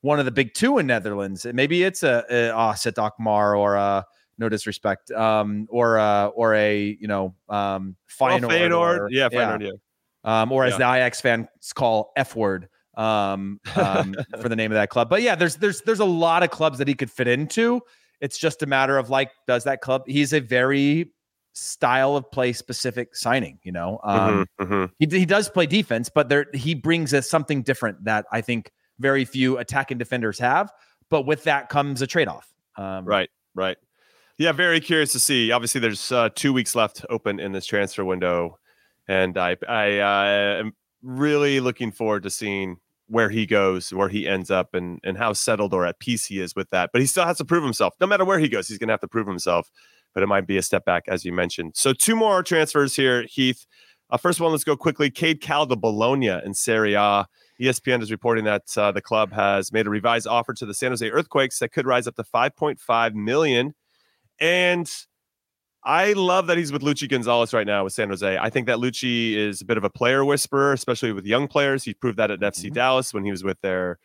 one of the big two in Netherlands. Maybe it's a, a oh, Sedak Mar or a, no disrespect, um, or a, or a, you know, um, Feyenoord. Well, Feyenoord or, yeah, Feyenoord, yeah. yeah. Um, or as yeah. the Ajax fans call F-word um, um, for the name of that club. But yeah, there's there's there's a lot of clubs that he could fit into. It's just a matter of like, does that club? He's a very style of play specific signing, you know. Um, mm-hmm, mm-hmm. He he does play defense, but there he brings us something different that I think very few attack and defenders have, but with that comes a trade-off. Um, right, right. Yeah, very curious to see. Obviously, there's uh, two weeks left open in this transfer window, and I, I uh, am really looking forward to seeing where he goes, where he ends up, and, and how settled or at peace he is with that. But he still has to prove himself. No matter where he goes, he's going to have to prove himself, but it might be a step back, as you mentioned. So two more transfers here, Heath. Uh, first one, let's go quickly. Cade Cal to Bologna in Serie A. E S P N is reporting that uh, the club has made a revised offer to the San Jose Earthquakes that could rise up to five point five million dollars. And I love that he's with Luchi Gonzalez right now with San Jose. I think that Luchi is a bit of a player whisperer, especially with young players. He proved that at F C mm-hmm. Dallas when he was with their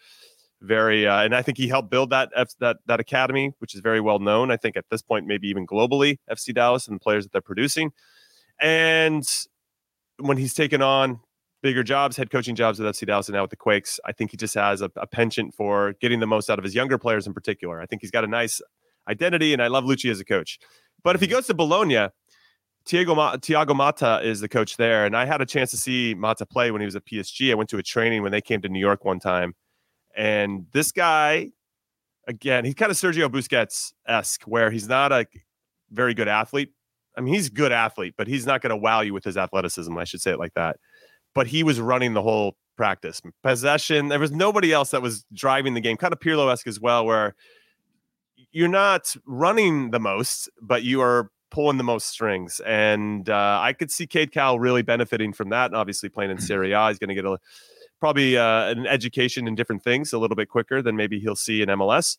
very, uh, and I think he helped build that, F- that that academy, which is very well known. I think at this point, maybe even globally, F C Dallas and the players that they're producing. And when he's taken on bigger jobs, head coaching jobs with F C Dallas and now with the Quakes, I think he just has a, a penchant for getting the most out of his younger players in particular. I think he's got a nice identity, and I love Luchi as a coach. But if he goes to Bologna, Thiago, Thiago Motta is the coach there, and I had a chance to see Motta play when he was at P S G. I went to a training when they came to New York one time, and this guy, again, he's kind of Sergio Busquets-esque, where he's not a very good athlete. I mean, he's a good athlete, but he's not going to wow you with his athleticism. I should say it like that. But he was running the whole practice. Possession, there was nobody else that was driving the game. Kind of Pirlo-esque as well, where you're not running the most, but you are pulling the most strings. And uh, I could see Cade Cal really benefiting from that. And obviously, playing in Serie A, he's going to get a, probably uh, an education in different things a little bit quicker than maybe he'll see in M L S.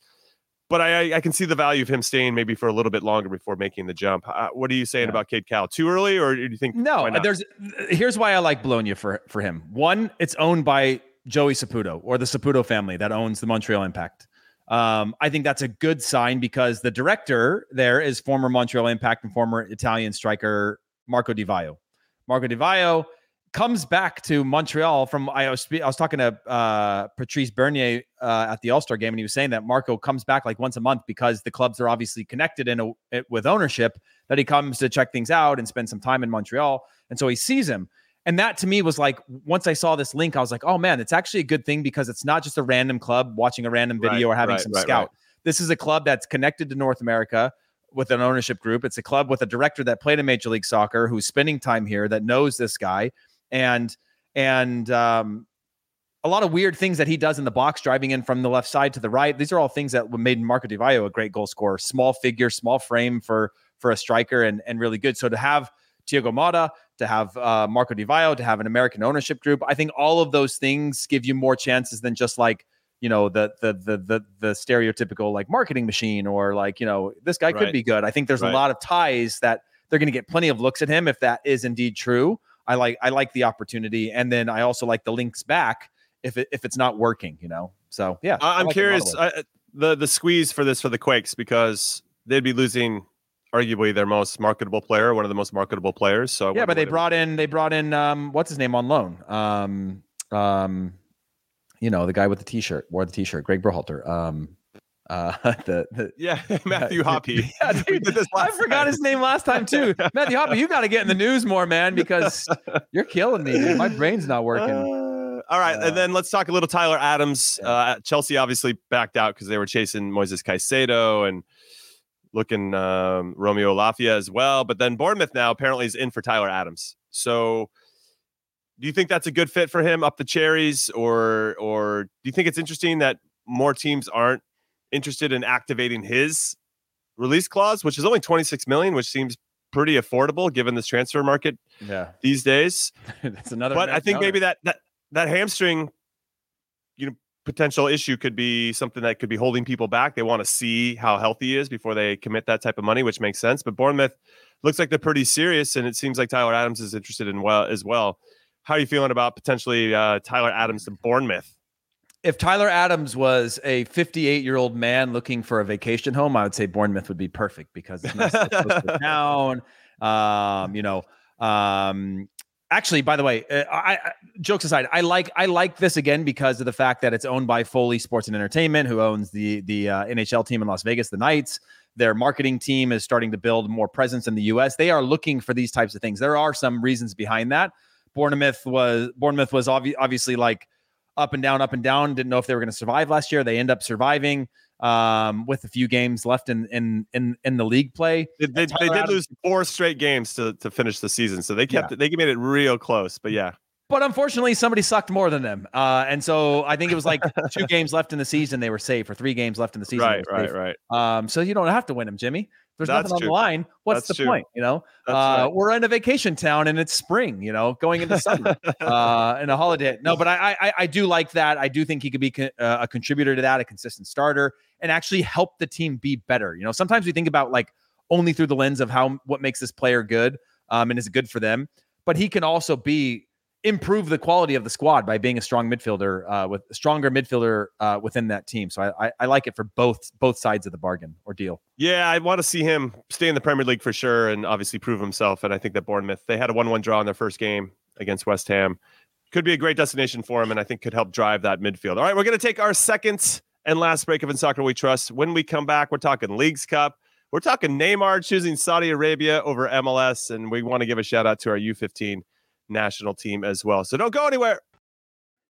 But I, I can see the value of him staying maybe for a little bit longer before making the jump. Uh, what are you saying yeah. about Cade Cal? Too early, or do you think? No, there's. Here's why I like Bologna for for him. One, it's owned by Joey Saputo or the Saputo family that owns the Montreal Impact. Um, I think that's a good sign because the director there is former Montreal Impact and former Italian striker Marco Di Vaio. Marco Di Vaio comes back to Montreal from, I was, I was talking to uh, Patrice Bernier uh, at the All-Star game, and he was saying that Marco comes back like once a month because the clubs are obviously connected in a, with ownership, that he comes to check things out and spend some time in Montreal. And so he sees him. And that to me was like, once I saw this link, I was like, oh man, it's actually a good thing because it's not just a random club watching a random video right, or having right, some right, scout. Right. This is a club that's connected to North America with an ownership group. It's a club with a director that played in Major League Soccer, who's spending time here, that knows this guy. And, and, um, a lot of weird things that he does in the box, driving in from the left side to the right. These are all things that made Marco Di Vaio a great goal scorer, small figure, small frame for, for a striker and, and really good. So to have Thiago Motta, to have, uh, Marco Di Vaio, to have an American ownership group, I think all of those things give you more chances than just like you know, the the the the, the stereotypical like marketing machine, or like, you know, this guy right. could be good. I think there's right. a lot of ties that they're going to get plenty of looks at him if that is indeed true. I like I like the opportunity, and then I also like the links back if it, if it's not working, you know. So yeah, I, I'm like curious I, the the squeeze for this for the Quakes, because they'd be losing arguably their most marketable player, one of the most marketable players. So I yeah, but they brought it. in they brought in um, what's his name on loan? Um, um, you know, the guy with the t-shirt wore the t-shirt, Greg Berhalter. Um, Uh, the, the yeah, Matthew uh, Hoppe. Yeah, dude, I forgot time. his name last time too. Matthew Hoppe, you got to get in the news more, man, because you're killing me, dude. My brain's not working. Uh, all right, uh, and then let's talk a little Tyler Adams. Yeah. Uh, Chelsea obviously backed out because they were chasing Moises Caicedo and looking um, Romeo Lafia as well. But then Bournemouth now apparently is in for Tyler Adams. So, do you think that's a good fit for him up the cherries, or or do you think it's interesting that more teams aren't interested in activating his release clause, which is only twenty-six million, which seems pretty affordable given this transfer market yeah. these days? That's another. But I think another. maybe that, that that hamstring, you know, potential issue could be something that could be holding people back. They want to see how healthy he is before they commit that type of money, which makes sense. But Bournemouth looks like they're pretty serious, and it seems like Tyler Adams is interested in well as well. How are you feeling about potentially uh, Tyler Adams to Bournemouth? If Tyler Adams was a fifty-eight-year-old man looking for a vacation home, I would say Bournemouth would be perfect, because it's nice to close to town. Um, you know, um, actually, by the way, I, I, jokes aside, I like I like this again because of the fact that it's owned by Foley Sports and Entertainment, who owns the the uh, N H L team in Las Vegas, the Knights. Their marketing team is starting to build more presence in the U S. They are looking for these types of things. There are some reasons behind that. Bournemouth was Bournemouth was obvi- obviously like. Up and down, up and down. Didn't know if they were going to survive last year. They end up surviving um, with a few games left in in in, in the league play. They, they, they did Adams, lose four straight games to to finish the season, so they kept yeah. they made it real close. But yeah, but unfortunately, somebody sucked more than them, uh, and so I think it was like two games left in the season they were safe, or three games left in the season. Right, right, right. Um, so you don't have to win them, Jimmy. There's That's nothing on true. the line. What's That's the true. point? You know, uh, right. we're in a vacation town and it's spring, you know, going into summer uh, and a holiday. No, but I, I, I do like that. I do think he could be co- uh, a contributor to that, a consistent starter, and actually help the team be better. You know, sometimes we think about like only through the lens of how, what makes this player good um, and is good for them, but he can also be improve the quality of the squad by being a strong midfielder uh, with a stronger midfielder uh, within that team. So I, I, I like it for both, both sides of the bargain or deal. Yeah. I want to see him stay in the Premier League for sure. And obviously prove himself. And I think that Bournemouth, they had a one one draw in their first game against West Ham, could be a great destination for him. And I think could help drive that midfield. All right. We're going to take our second and last break of In Soccer We Trust. When we come back, we're talking Leagues Cup. We're talking Neymar choosing Saudi Arabia over M L S. And we want to give a shout out to our U fifteen national team as well. So don't go anywhere.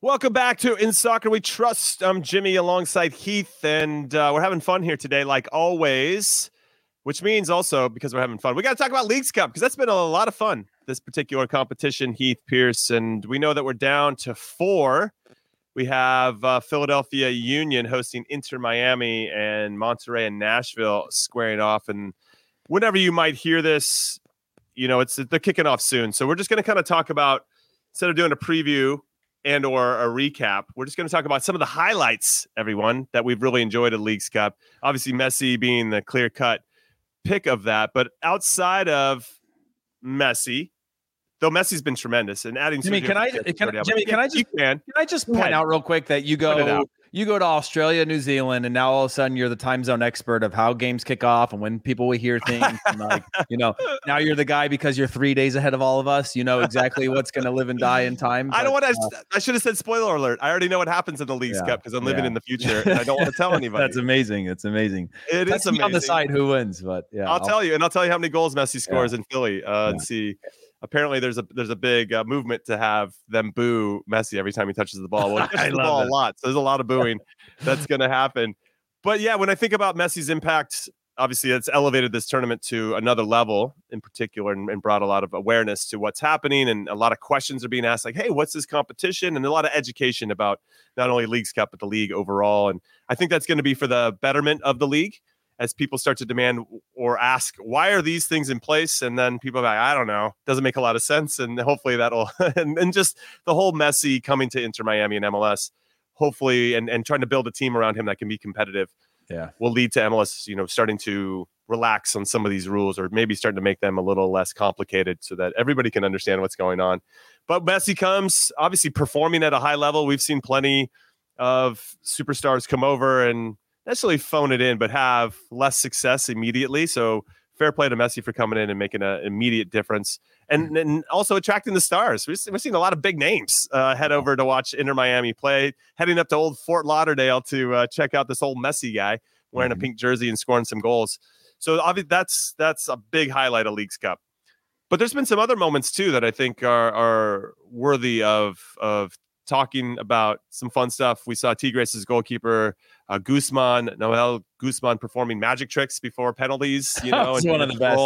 Welcome back to In Soccer We Trust. I'm Jimmy alongside Heath, and uh, we're having fun here today, like always, which means also because we're having fun, we got to talk about Leagues Cup, because that's been a lot of fun, this particular competition, Heath Pierce. And we know that we're down to four. We have uh, Philadelphia Union hosting Inter Miami, and Monterrey and Nashville squaring off. And whenever you might hear this, you know, it's they're kicking off soon. So we're just going to kind of talk about, instead of doing a preview and or a recap, we're just going to talk about some of the highlights, everyone, that we've really enjoyed at Leagues Cup. Obviously, Messi being the clear-cut pick of that. But outside of Messi, though Messi's been tremendous and adding. Jimmy, can I, can, Jimmy, can I just, can. can I just point out real quick that you go, you go to Australia, New Zealand, and now all of a sudden you're the time zone expert of how games kick off and when people will hear things. And like, you know, now you're the guy because you're three days ahead of all of us. You know exactly what's going to live and die in time. But, I don't want to, uh, I should have said spoiler alert. I already know what happens in the Leagues yeah, Cup because I'm living yeah. in the future. And I don't want to tell anybody. That's amazing. It's amazing. It That's is amazing. On the side who wins, but yeah. I'll, I'll tell you, and I'll tell you how many goals Messi scores yeah. in Philly uh, yeah. and see. Apparently, there's a there's a big uh, movement to have them boo Messi every time he touches the ball. Well, he touches the ball that. a lot, so there's a lot of booing that's going to happen. But yeah, when I think about Messi's impact, obviously it's elevated this tournament to another level in particular, and, and brought a lot of awareness to what's happening, and a lot of questions are being asked, like, "Hey, what's this competition?" and a lot of education about not only Leagues Cup but the league overall. And I think that's going to be for the betterment of the league. As people start to demand or ask, why are these things in place? And then people are like, I don't know. Doesn't make a lot of sense. And hopefully that'll, and, and just the whole Messi coming to Inter Miami and M L S, hopefully, and, and trying to build a team around him that can be competitive yeah, will lead to M L S, you know, starting to relax on some of these rules, or maybe starting to make them a little less complicated so that everybody can understand what's going on. But Messi comes, obviously performing at a high level. We've seen plenty of superstars come over and necessarily phone it in, but have less success immediately. So fair play to Messi for coming in and making an immediate difference, and, and also attracting the stars. We've, we've seen a lot of big names uh, head over to watch Inter Miami play, heading up to old Fort Lauderdale to uh, check out this old Messi guy wearing mm-hmm. a pink jersey and scoring some goals. So obviously that's, that's a big highlight of Leagues Cup. But there's been some other moments too that I think are, are worthy of, of talking about. Some fun stuff. We saw Tigres' goalkeeper, uh, Guzman, Noel Guzman, performing magic tricks before penalties. You know, it's one of the best.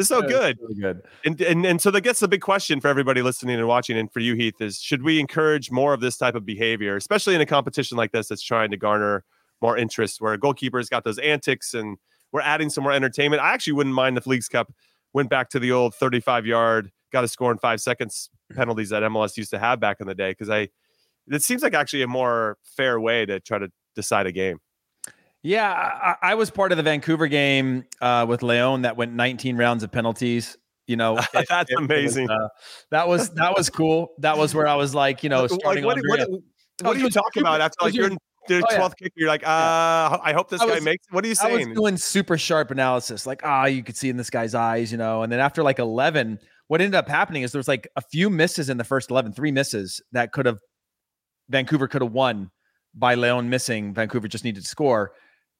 It's so good. It's really good. And, and, and so that gets the big question for everybody listening and watching, and for you, Heath, is should we encourage more of this type of behavior, especially in a competition like this that's trying to garner more interest, where a goalkeeper's got those antics and we're adding some more entertainment? I actually wouldn't mind if Leagues Cup went back to the old thirty-five-yard, got a score in five seconds penalties that M L S used to have back in the day, because I it seems like actually a more fair way to try to decide a game. Yeah, I, I was part of the Vancouver game uh, with Leon that went nineteen rounds of penalties. You know, it, that's it, amazing. It was, uh, that was that was cool. That was where I was like, you know, starting. Like, what, what, what, what oh, are you talking about? After like your twelfth oh, yeah. kick, you're like, uh, yeah. I hope this I guy was, makes. What are you saying? I was doing super sharp analysis, like ah, oh, you could see in this guy's eyes, you know. And then after like eleven. What ended up happening is there was like a few misses in the first eleven, three misses that could have Vancouver could have won by Leon missing. Vancouver just needed to score.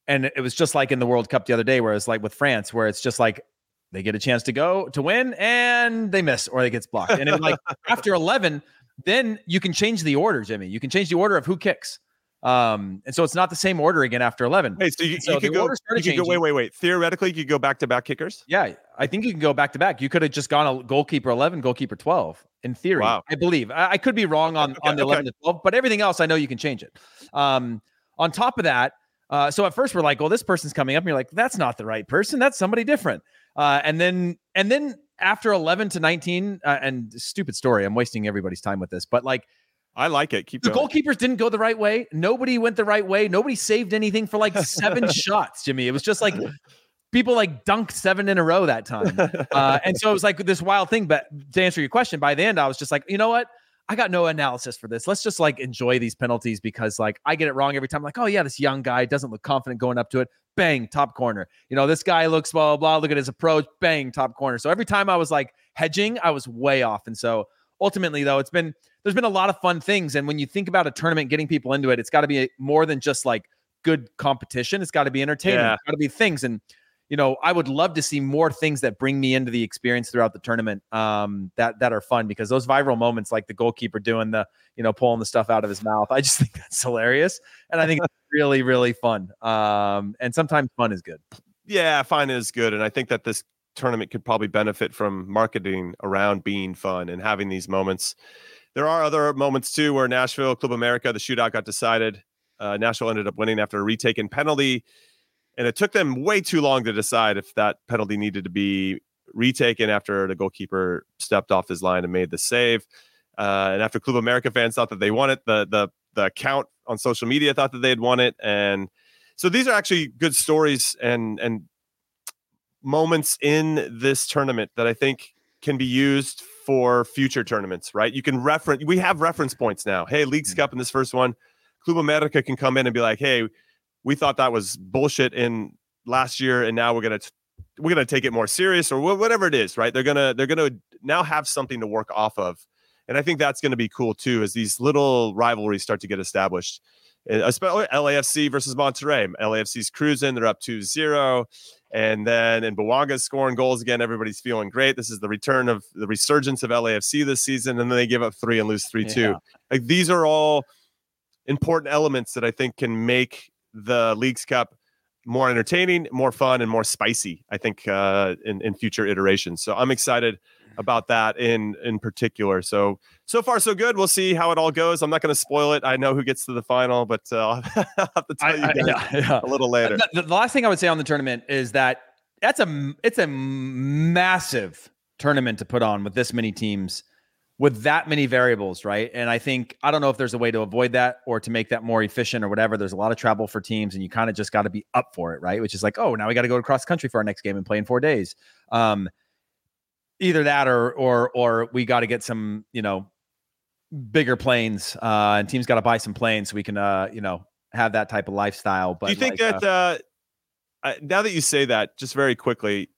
And it was just like in the World Cup the other day, where it's like with France, where it's just like they get a chance to go to win and they miss, or they get blocked. And it's like after eleven, then you can change the order, Jimmy. You can change the order of who kicks. Um, and so it's not the same order again after eleven. Hey, so you, so you could go, you could go, wait, wait, wait. Theoretically, you could go back to back kickers. Yeah. I think you can go back to back. You could have just gone a goalkeeper eleven, goalkeeper twelve in theory. Wow. I believe I, I could be wrong on, okay, on the okay. eleven to twelve, but everything else, I know you can change it. Um, on top of that. Uh, so at first we're like, well, this person's coming up, and you're like, that's not the right person. That's somebody different. Uh, and then, and then after eleven to nineteen, uh, and stupid story, I'm wasting everybody's time with this, but like, I like it. Keep the going. Goalkeepers didn't go the right way. Nobody went the right way. Nobody saved anything for like seven shots, Jimmy. It was just like people like dunked seven in a row that time. Uh, and so it was like this wild thing. But to answer your question, by the end, I was just like, you know what? I got no analysis for this. Let's just like enjoy these penalties, because like I get it wrong every time. Like, oh yeah, this young guy doesn't look confident going up to it. Bang, top corner. You know, this guy looks blah, blah, blah. Look at his approach. Bang, top corner. So every time I was like hedging, I was way off. And so ultimately though, it's been, there's been a lot of fun things. And when you think about a tournament, getting people into it, it's got to be more than just like good competition. It's got to be entertaining. Yeah. It's got to be things. And, you know, I would love to see more things that bring me into the experience throughout the tournament um, that, that are fun, because those viral moments, like the goalkeeper doing the, you know, pulling the stuff out of his mouth. I just think that's hilarious. And I think it's really, really fun. Um, and sometimes fun is good. Yeah, fun is good. And I think that this tournament could probably benefit from marketing around being fun and having these moments. There are other moments too, where Nashville, Club America, the shootout got decided. Uh, Nashville ended up winning after a retaken penalty, and it took them way too long to decide if that penalty needed to be retaken after the goalkeeper stepped off his line and made the save. Uh, and after Club America fans thought that they won it, the the the account on social media thought that they had won it. And so these are actually good stories and and moments in this tournament that I think can be used for future tournaments, right? You can reference, we have reference points now. Hey, Leagues Cup in this first one, Club America can come in and be like, hey, we thought that was bullshit in last year, and now we're going to, we're going to take it more serious, or wh- whatever it is, right? They're going to, they're going to now have something to work off of. And I think that's going to be cool too, as these little rivalries start to get established. Especially L A F C versus Monterrey. L A F C's cruising. They're up two zero. And then in Buwanga's scoring goals again. Everybody's feeling great. This is the return of the resurgence of L A F C this season. And then they give up three and lose three two. Yeah. Like, these are all important elements that I think can make the Leagues Cup more entertaining, more fun, and more spicy, I think, uh, in, in future iterations. So I'm excited about that in in particular. So, so far, so good. We'll see how it all goes. I'm not going to spoil it. I know who gets to the final, but uh, I'll have to tell I, you I, yeah, yeah. a little later. The, the last thing I would say on the tournament is that that's a, it's a massive tournament to put on with this many teams, with that many variables, right? And I think, I don't know if there's a way to avoid that or to make that more efficient or whatever. There's a lot of travel for teams, and you kind of just got to be up for it, right? Which is like, oh, now we got to go across country for our next game and play in four days. Um, Either that, or or or we got to get some, you know, bigger planes, uh, and teams got to buy some planes so we can, uh, you know, have that type of lifestyle. But do you think like, that uh, uh, now that you say that, just very quickly,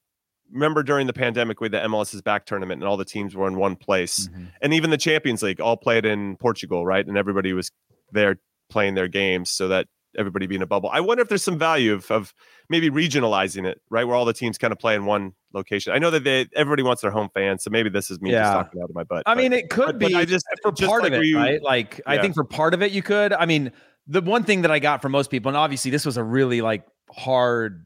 remember during the pandemic with the M L S's back tournament and all the teams were in one place, mm-hmm. and even the Champions League all played in Portugal, right? And everybody was there playing their games so that everybody be in a bubble. I wonder if there's some value of, of maybe regionalizing it, right? Where all the teams kind of play in one location. I know that they, everybody wants their home fans, so maybe this is me yeah. just talking out of my butt. I but, mean, it could but, be but I just, for just part like of it, you, right? Like, yeah. I think for part of it, you could. I mean, the one thing that I got from most people, and obviously this was a really like hard,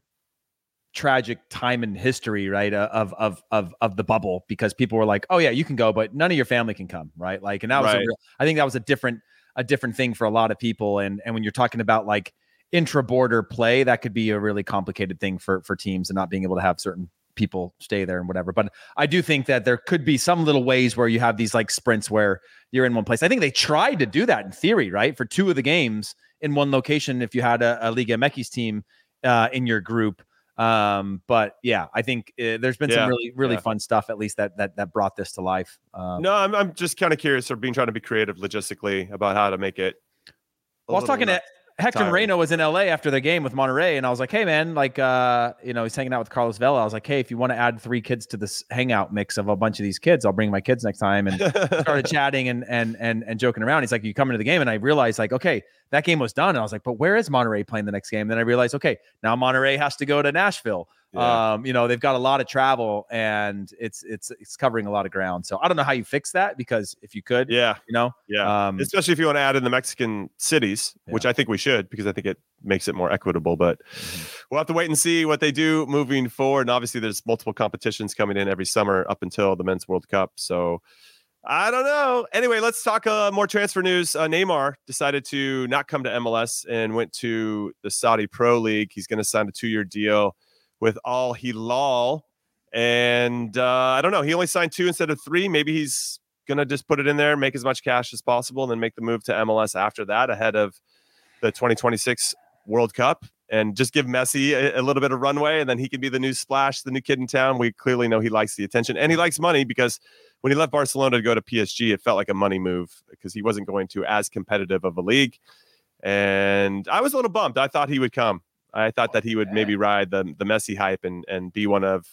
tragic time in history, right? Of, of, of, of the bubble, because people were like, oh yeah, you can go, but none of your family can come, right? Like, and that was, right. a real, I think that was a different, a different thing for a lot of people. And, and when you're talking about like intra-border play, that could be a really complicated thing for, for teams, and not being able to have certain people stay there and whatever. But I do think that there could be some little ways where you have these like sprints where you're in one place. I think they tried to do that in theory, right? For two of the games in one location, if you had a, a Liga M X team uh, in your group. Um, but yeah, I think uh, there's been yeah, some really, really yeah. fun stuff, at least that, that, that brought this to life. Um, no, I'm, I'm just kind of curious or being, trying to be creative logistically about how to make it. Well, I was talking to Hector Moreno was in L A after the game with Monterrey. And I was like, hey man, like, uh, you know, he's hanging out with Carlos Vela. I was like, hey, if you want to add three kids to this hangout mix of a bunch of these kids, I'll bring my kids next time. And started chatting and, and, and, and joking around. He's like, you come into the game. And I realized like, okay, that game was done. And I was like, but where is Monterrey playing the next game? And then I realized, okay, now Monterrey has to go to Nashville. Yeah. Um, you know, they've got a lot of travel, and it's, it's, it's covering a lot of ground. So I don't know how you fix that, because if you could, yeah, you know, yeah. Um, especially if you want to add in the Mexican cities, yeah. which I think we should, because I think it makes it more equitable, but mm-hmm. we'll have to wait and see what they do moving forward. And obviously there's multiple competitions coming in every summer up until the Men's World Cup. So I don't know. Anyway, let's talk uh, more transfer news. Uh, Neymar decided to not come to M L S and went to the Saudi Pro League. He's going to sign a two-year deal with Al Hilal. And uh, I don't know. He only signed two instead of three. Maybe he's going to just put it in there, make as much cash as possible, and then make the move to M L S after that, ahead of the twenty twenty-six World Cup, and just give Messi a, a little bit of runway, and then he can be the new splash, the new kid in town. We clearly know he likes the attention, and he likes money, because when he left Barcelona to go to P S G, it felt like a money move, because he wasn't going to as competitive of a league. And I was a little bummed. I thought he would come. I thought that he would maybe ride the, the Messi hype and, and be one of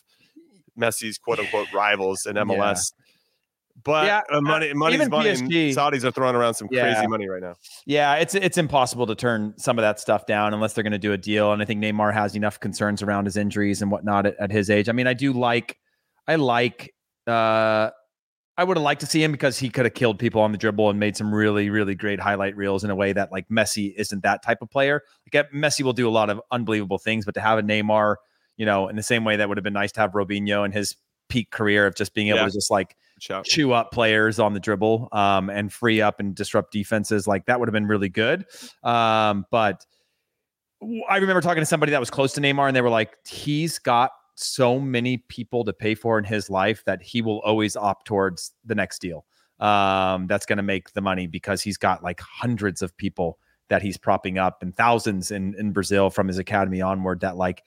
Messi's quote-unquote rivals in M L S. Yeah. But yeah, uh, money, money's money. P S G, Saudis are throwing around some yeah. crazy money right now. Yeah, it's it's impossible to turn some of that stuff down unless they're going to do a deal. And I think Neymar has enough concerns around his injuries and whatnot at, at his age. I mean, I do like, I like, uh, I would have liked to see him, because he could have killed people on the dribble and made some really, really great highlight reels in a way that like Messi isn't that type of player. Like Messi will do a lot of unbelievable things, but to have a Neymar, you know, in the same way that would have been nice to have Robinho in his peak career of just being able yeah. to just like Shout. chew up players on the dribble um, and free up and disrupt defenses. Like that would have been really good. Um, but I remember talking to somebody that was close to Neymar, and they were like, he's got so many people to pay for in his life that he will always opt towards the next deal. Um, that's going to make the money, because he's got like hundreds of people that he's propping up, and thousands in, in Brazil from his academy onward, that like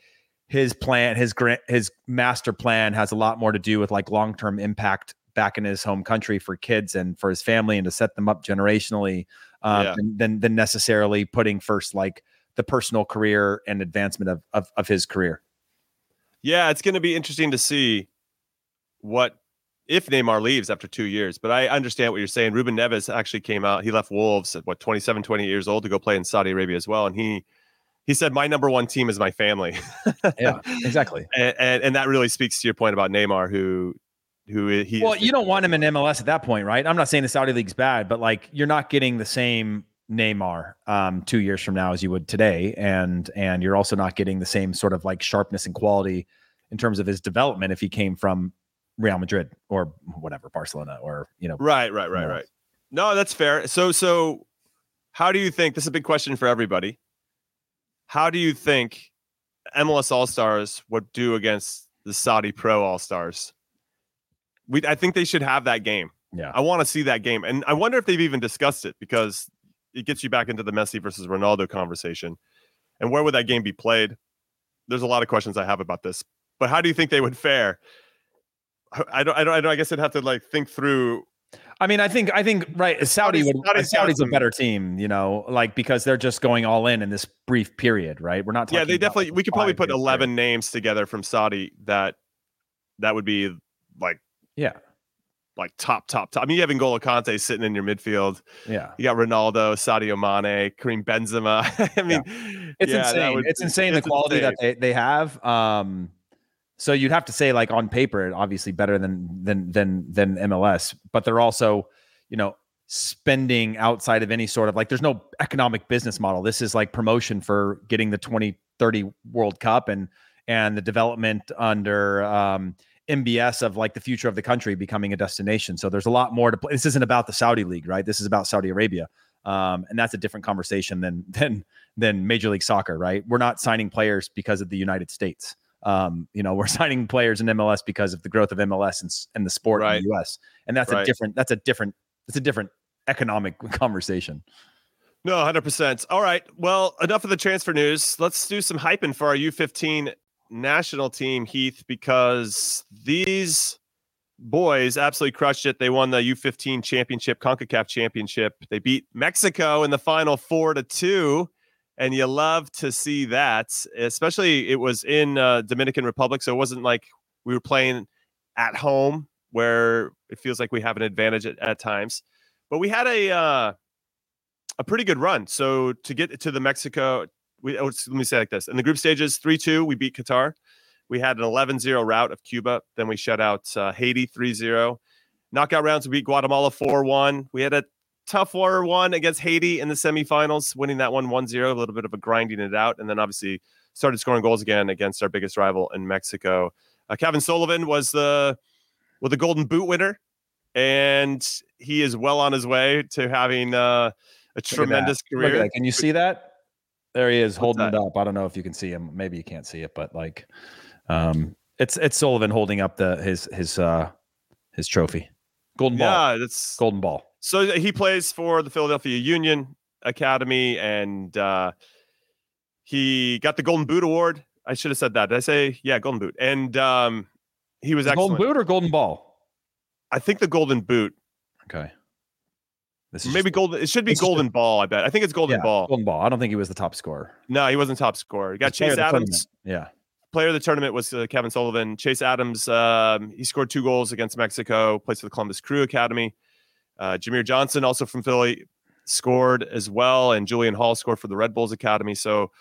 his plan, his grant, his master plan has a lot more to do with like long-term impact back in his home country for kids and for his family and to set them up generationally um, yeah. than, than necessarily putting first, like the personal career and advancement of, of, of his career. Yeah. It's going to be interesting to see what, if Neymar leaves after two years, but I understand what you're saying. Ruben Neves actually came out. He left Wolves at what, twenty-seven, twenty-eight years old to go play in Saudi Arabia as well. And he, he said, my number one team is my family. Yeah, exactly. And, and and that really speaks to your point about Neymar, who, who he Well, is you don't want him in M L S at that point, right? I'm not saying the Saudi league's bad, but like you're not getting the same Neymar um, two years from now as you would today. And, and you're also not getting the same sort of like sharpness and quality in terms of his development if he came from Real Madrid or whatever, Barcelona or, you know. Right, right, right, right. No, that's fair. So, so how do you think, this is a big question for everybody. How do you think M L S All-Stars would do against the Saudi Pro All-Stars? We, I think they should have that game. Yeah. I want to see that game. And I wonder if they've even discussed it, because it gets you back into the Messi versus Ronaldo conversation. And where would that game be played? There's a lot of questions I have about this, but how do you think they would fare? I don't, I don't, I don't, I guess I'd have to like think through. I mean, I think, I think, right. Saudi would, Saudi, Saudi's a better team, you know, like, because they're just going all in in this brief period, right? We're not talking. Yeah, they definitely, we could probably put eleven names together from Saudi that, that would be like, yeah. Like top, top, top. I mean, you have N'Golo Kante sitting in your midfield. Yeah. You got Ronaldo, Sadio Mane, Karim Benzema. I mean, yeah. it's, yeah, insane. Would, it's insane. It's the insane the quality that they, they have. Um, so you'd have to say, like on paper, obviously better than than than than M L S, but they're also, you know, spending outside of any sort of like. There's no economic business model. This is like promotion for getting the twenty thirty World Cup and and the development under. Um, M B S of like the future of the country becoming a destination. So there's a lot more to play. This isn't about the Saudi league, right? This is about Saudi Arabia. Um, and that's a different conversation than, than, than Major League Soccer, right? We're not signing players because of the United States. Um, you know, we're signing players in M L S because of the growth of M L S and, and the sport right. in the U S. And that's right. a different, that's a different, it's a different economic conversation. No, one hundred percent. All right. Well, enough of the transfer news. Let's do some hyping for our U fifteen national team, Heath, because these boys absolutely crushed it. They won the U fifteen championship, CONCACAF championship. They beat Mexico in the final four to two. And you love to see that, especially it was in uh, Dominican Republic. So it wasn't like we were playing at home where it feels like we have an advantage at, at times, but we had a, uh, a pretty good run. So to get to the Mexico, We, let me say it like this. In the group stages, three two, we beat Qatar. We had an eleven zero rout of Cuba. Then we shut out uh, Haiti three zero. Knockout rounds, we beat Guatemala four one. We had a tougher one against Haiti in the semifinals, winning that one 1-0, a little bit of a grinding it out. And then obviously started scoring goals again against our biggest rival in Mexico. Uh, Kevin Sullivan was the, was the golden boot winner. And he is well on his way to having uh, a tremendous career. Can you see that? There he is. What's holding that? It up. I don't know if you can see him. Maybe you can't see it, but like, um, it's it's Sullivan holding up the his his uh, his trophy, golden ball. Yeah, that's golden ball. So he plays for the Philadelphia Union Academy, and uh, he got the Golden Boot award. I should have said that. Did I say yeah, Golden Boot? And um, he was excellent. Golden Boot or Golden Ball? I think the Golden Boot. Okay. This is Maybe golden. It should be golden just, ball. I bet. I think it's golden yeah, ball. Golden ball. I don't think he was the top scorer. No, he wasn't top scorer. He got Chase Adams. Yeah. Player of the tournament was uh, Kevin Sullivan. Chase Adams. Um, he scored two goals against Mexico. Plays for the Columbus Crew Academy. Uh, Jameer Johnson, also from Philly, scored as well, and Julian Hall scored for the Red Bulls Academy. So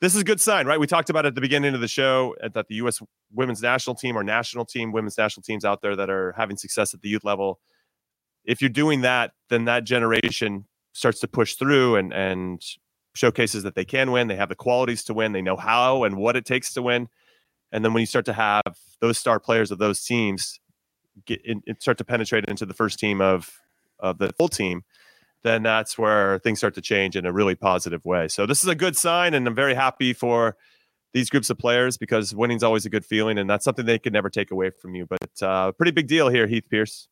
this is a good sign, right? We talked about it at the beginning of the show that the U S women's national team or national team, women's national teams out there that are having success at the youth level. If you're doing that, then that generation starts to push through and, and showcases that they can win. They have the qualities to win. They know how and what it takes to win. And then when you start to have those star players of those teams get in, start to penetrate into the first team of, of the full team, then that's where things start to change in a really positive way. So this is a good sign, and I'm very happy for these groups of players because winning's always a good feeling, and that's something they can never take away from you. But uh, pretty big deal here, Heath Pierce.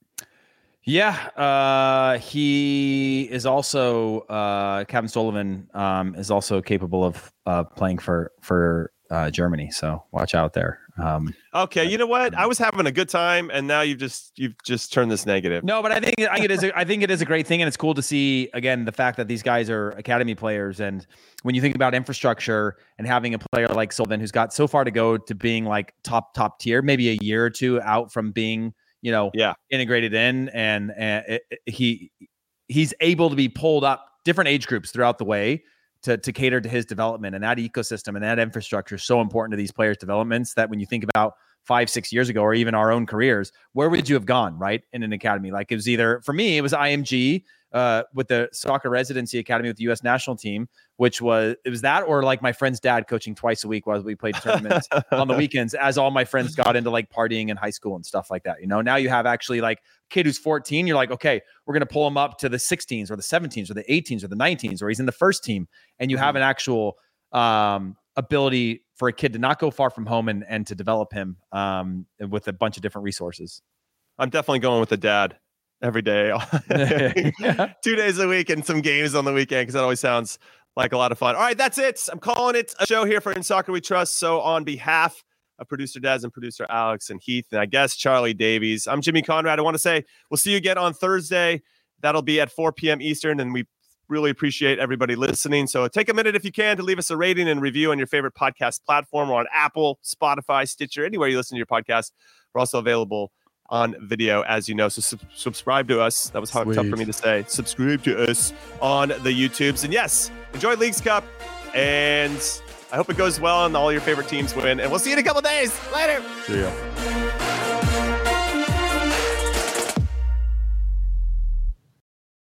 Yeah, uh, he is also uh, Captain Sullivan um, is also capable of uh, playing for for uh, Germany. So watch out there. Um, okay, you know what? I was having a good time, and now you've just you've just turned this negative. No, but I think I think it is a, I think it is a great thing, and it's cool to see again the fact that these guys are academy players. And when you think about infrastructure and having a player like Sullivan who's got so far to go to being like top top tier, maybe a year or two out from being you know yeah. integrated in, and, and it, it, he he's able to be pulled up different age groups throughout the way. To, to cater to his development, and that ecosystem and that infrastructure is so important to these players' developments that when you think about five, six years ago, or even our own careers, where would you have gone, right? In an academy. Like it was either, for me, it was I M G uh, with the soccer residency academy with the U S national team, which was, it was that or like my friend's dad coaching twice a week while we played tournaments on the weekends as all my friends got into like partying in high school and stuff like that. You know, now you have actually like a kid who's fourteen. You're like, okay, we're going to pull him up to the sixteens or the seventeens or the eighteens or the nineteens, or he's in the first team. And you have an actual um, ability for a kid to not go far from home and, and to develop him um, with a bunch of different resources. I'm definitely going with the dad every day, yeah. two days a week and some games on the weekend. Cause that always sounds like a lot of fun. All right, that's it. I'm calling it a show here for In Soccer We Trust. So on behalf of producer Daz and producer Alex and Heath, and I guess Charlie Davies, I'm Jimmy Conrad. I want to say we'll see you again on Thursday. That'll be at four p.m. Eastern. And we really appreciate everybody listening. So take a minute if you can to leave us a rating and review on your favorite podcast platform or on Apple, Spotify, Stitcher, anywhere you listen to your podcast. We're also available on video, as you know. So su- subscribe to us. That was hard, tough for me to say. Subscribe to us on the YouTubes. And yes, enjoy Leagues Cup. And I hope it goes well and all your favorite teams win. And we'll see you in a couple days. Later. See ya.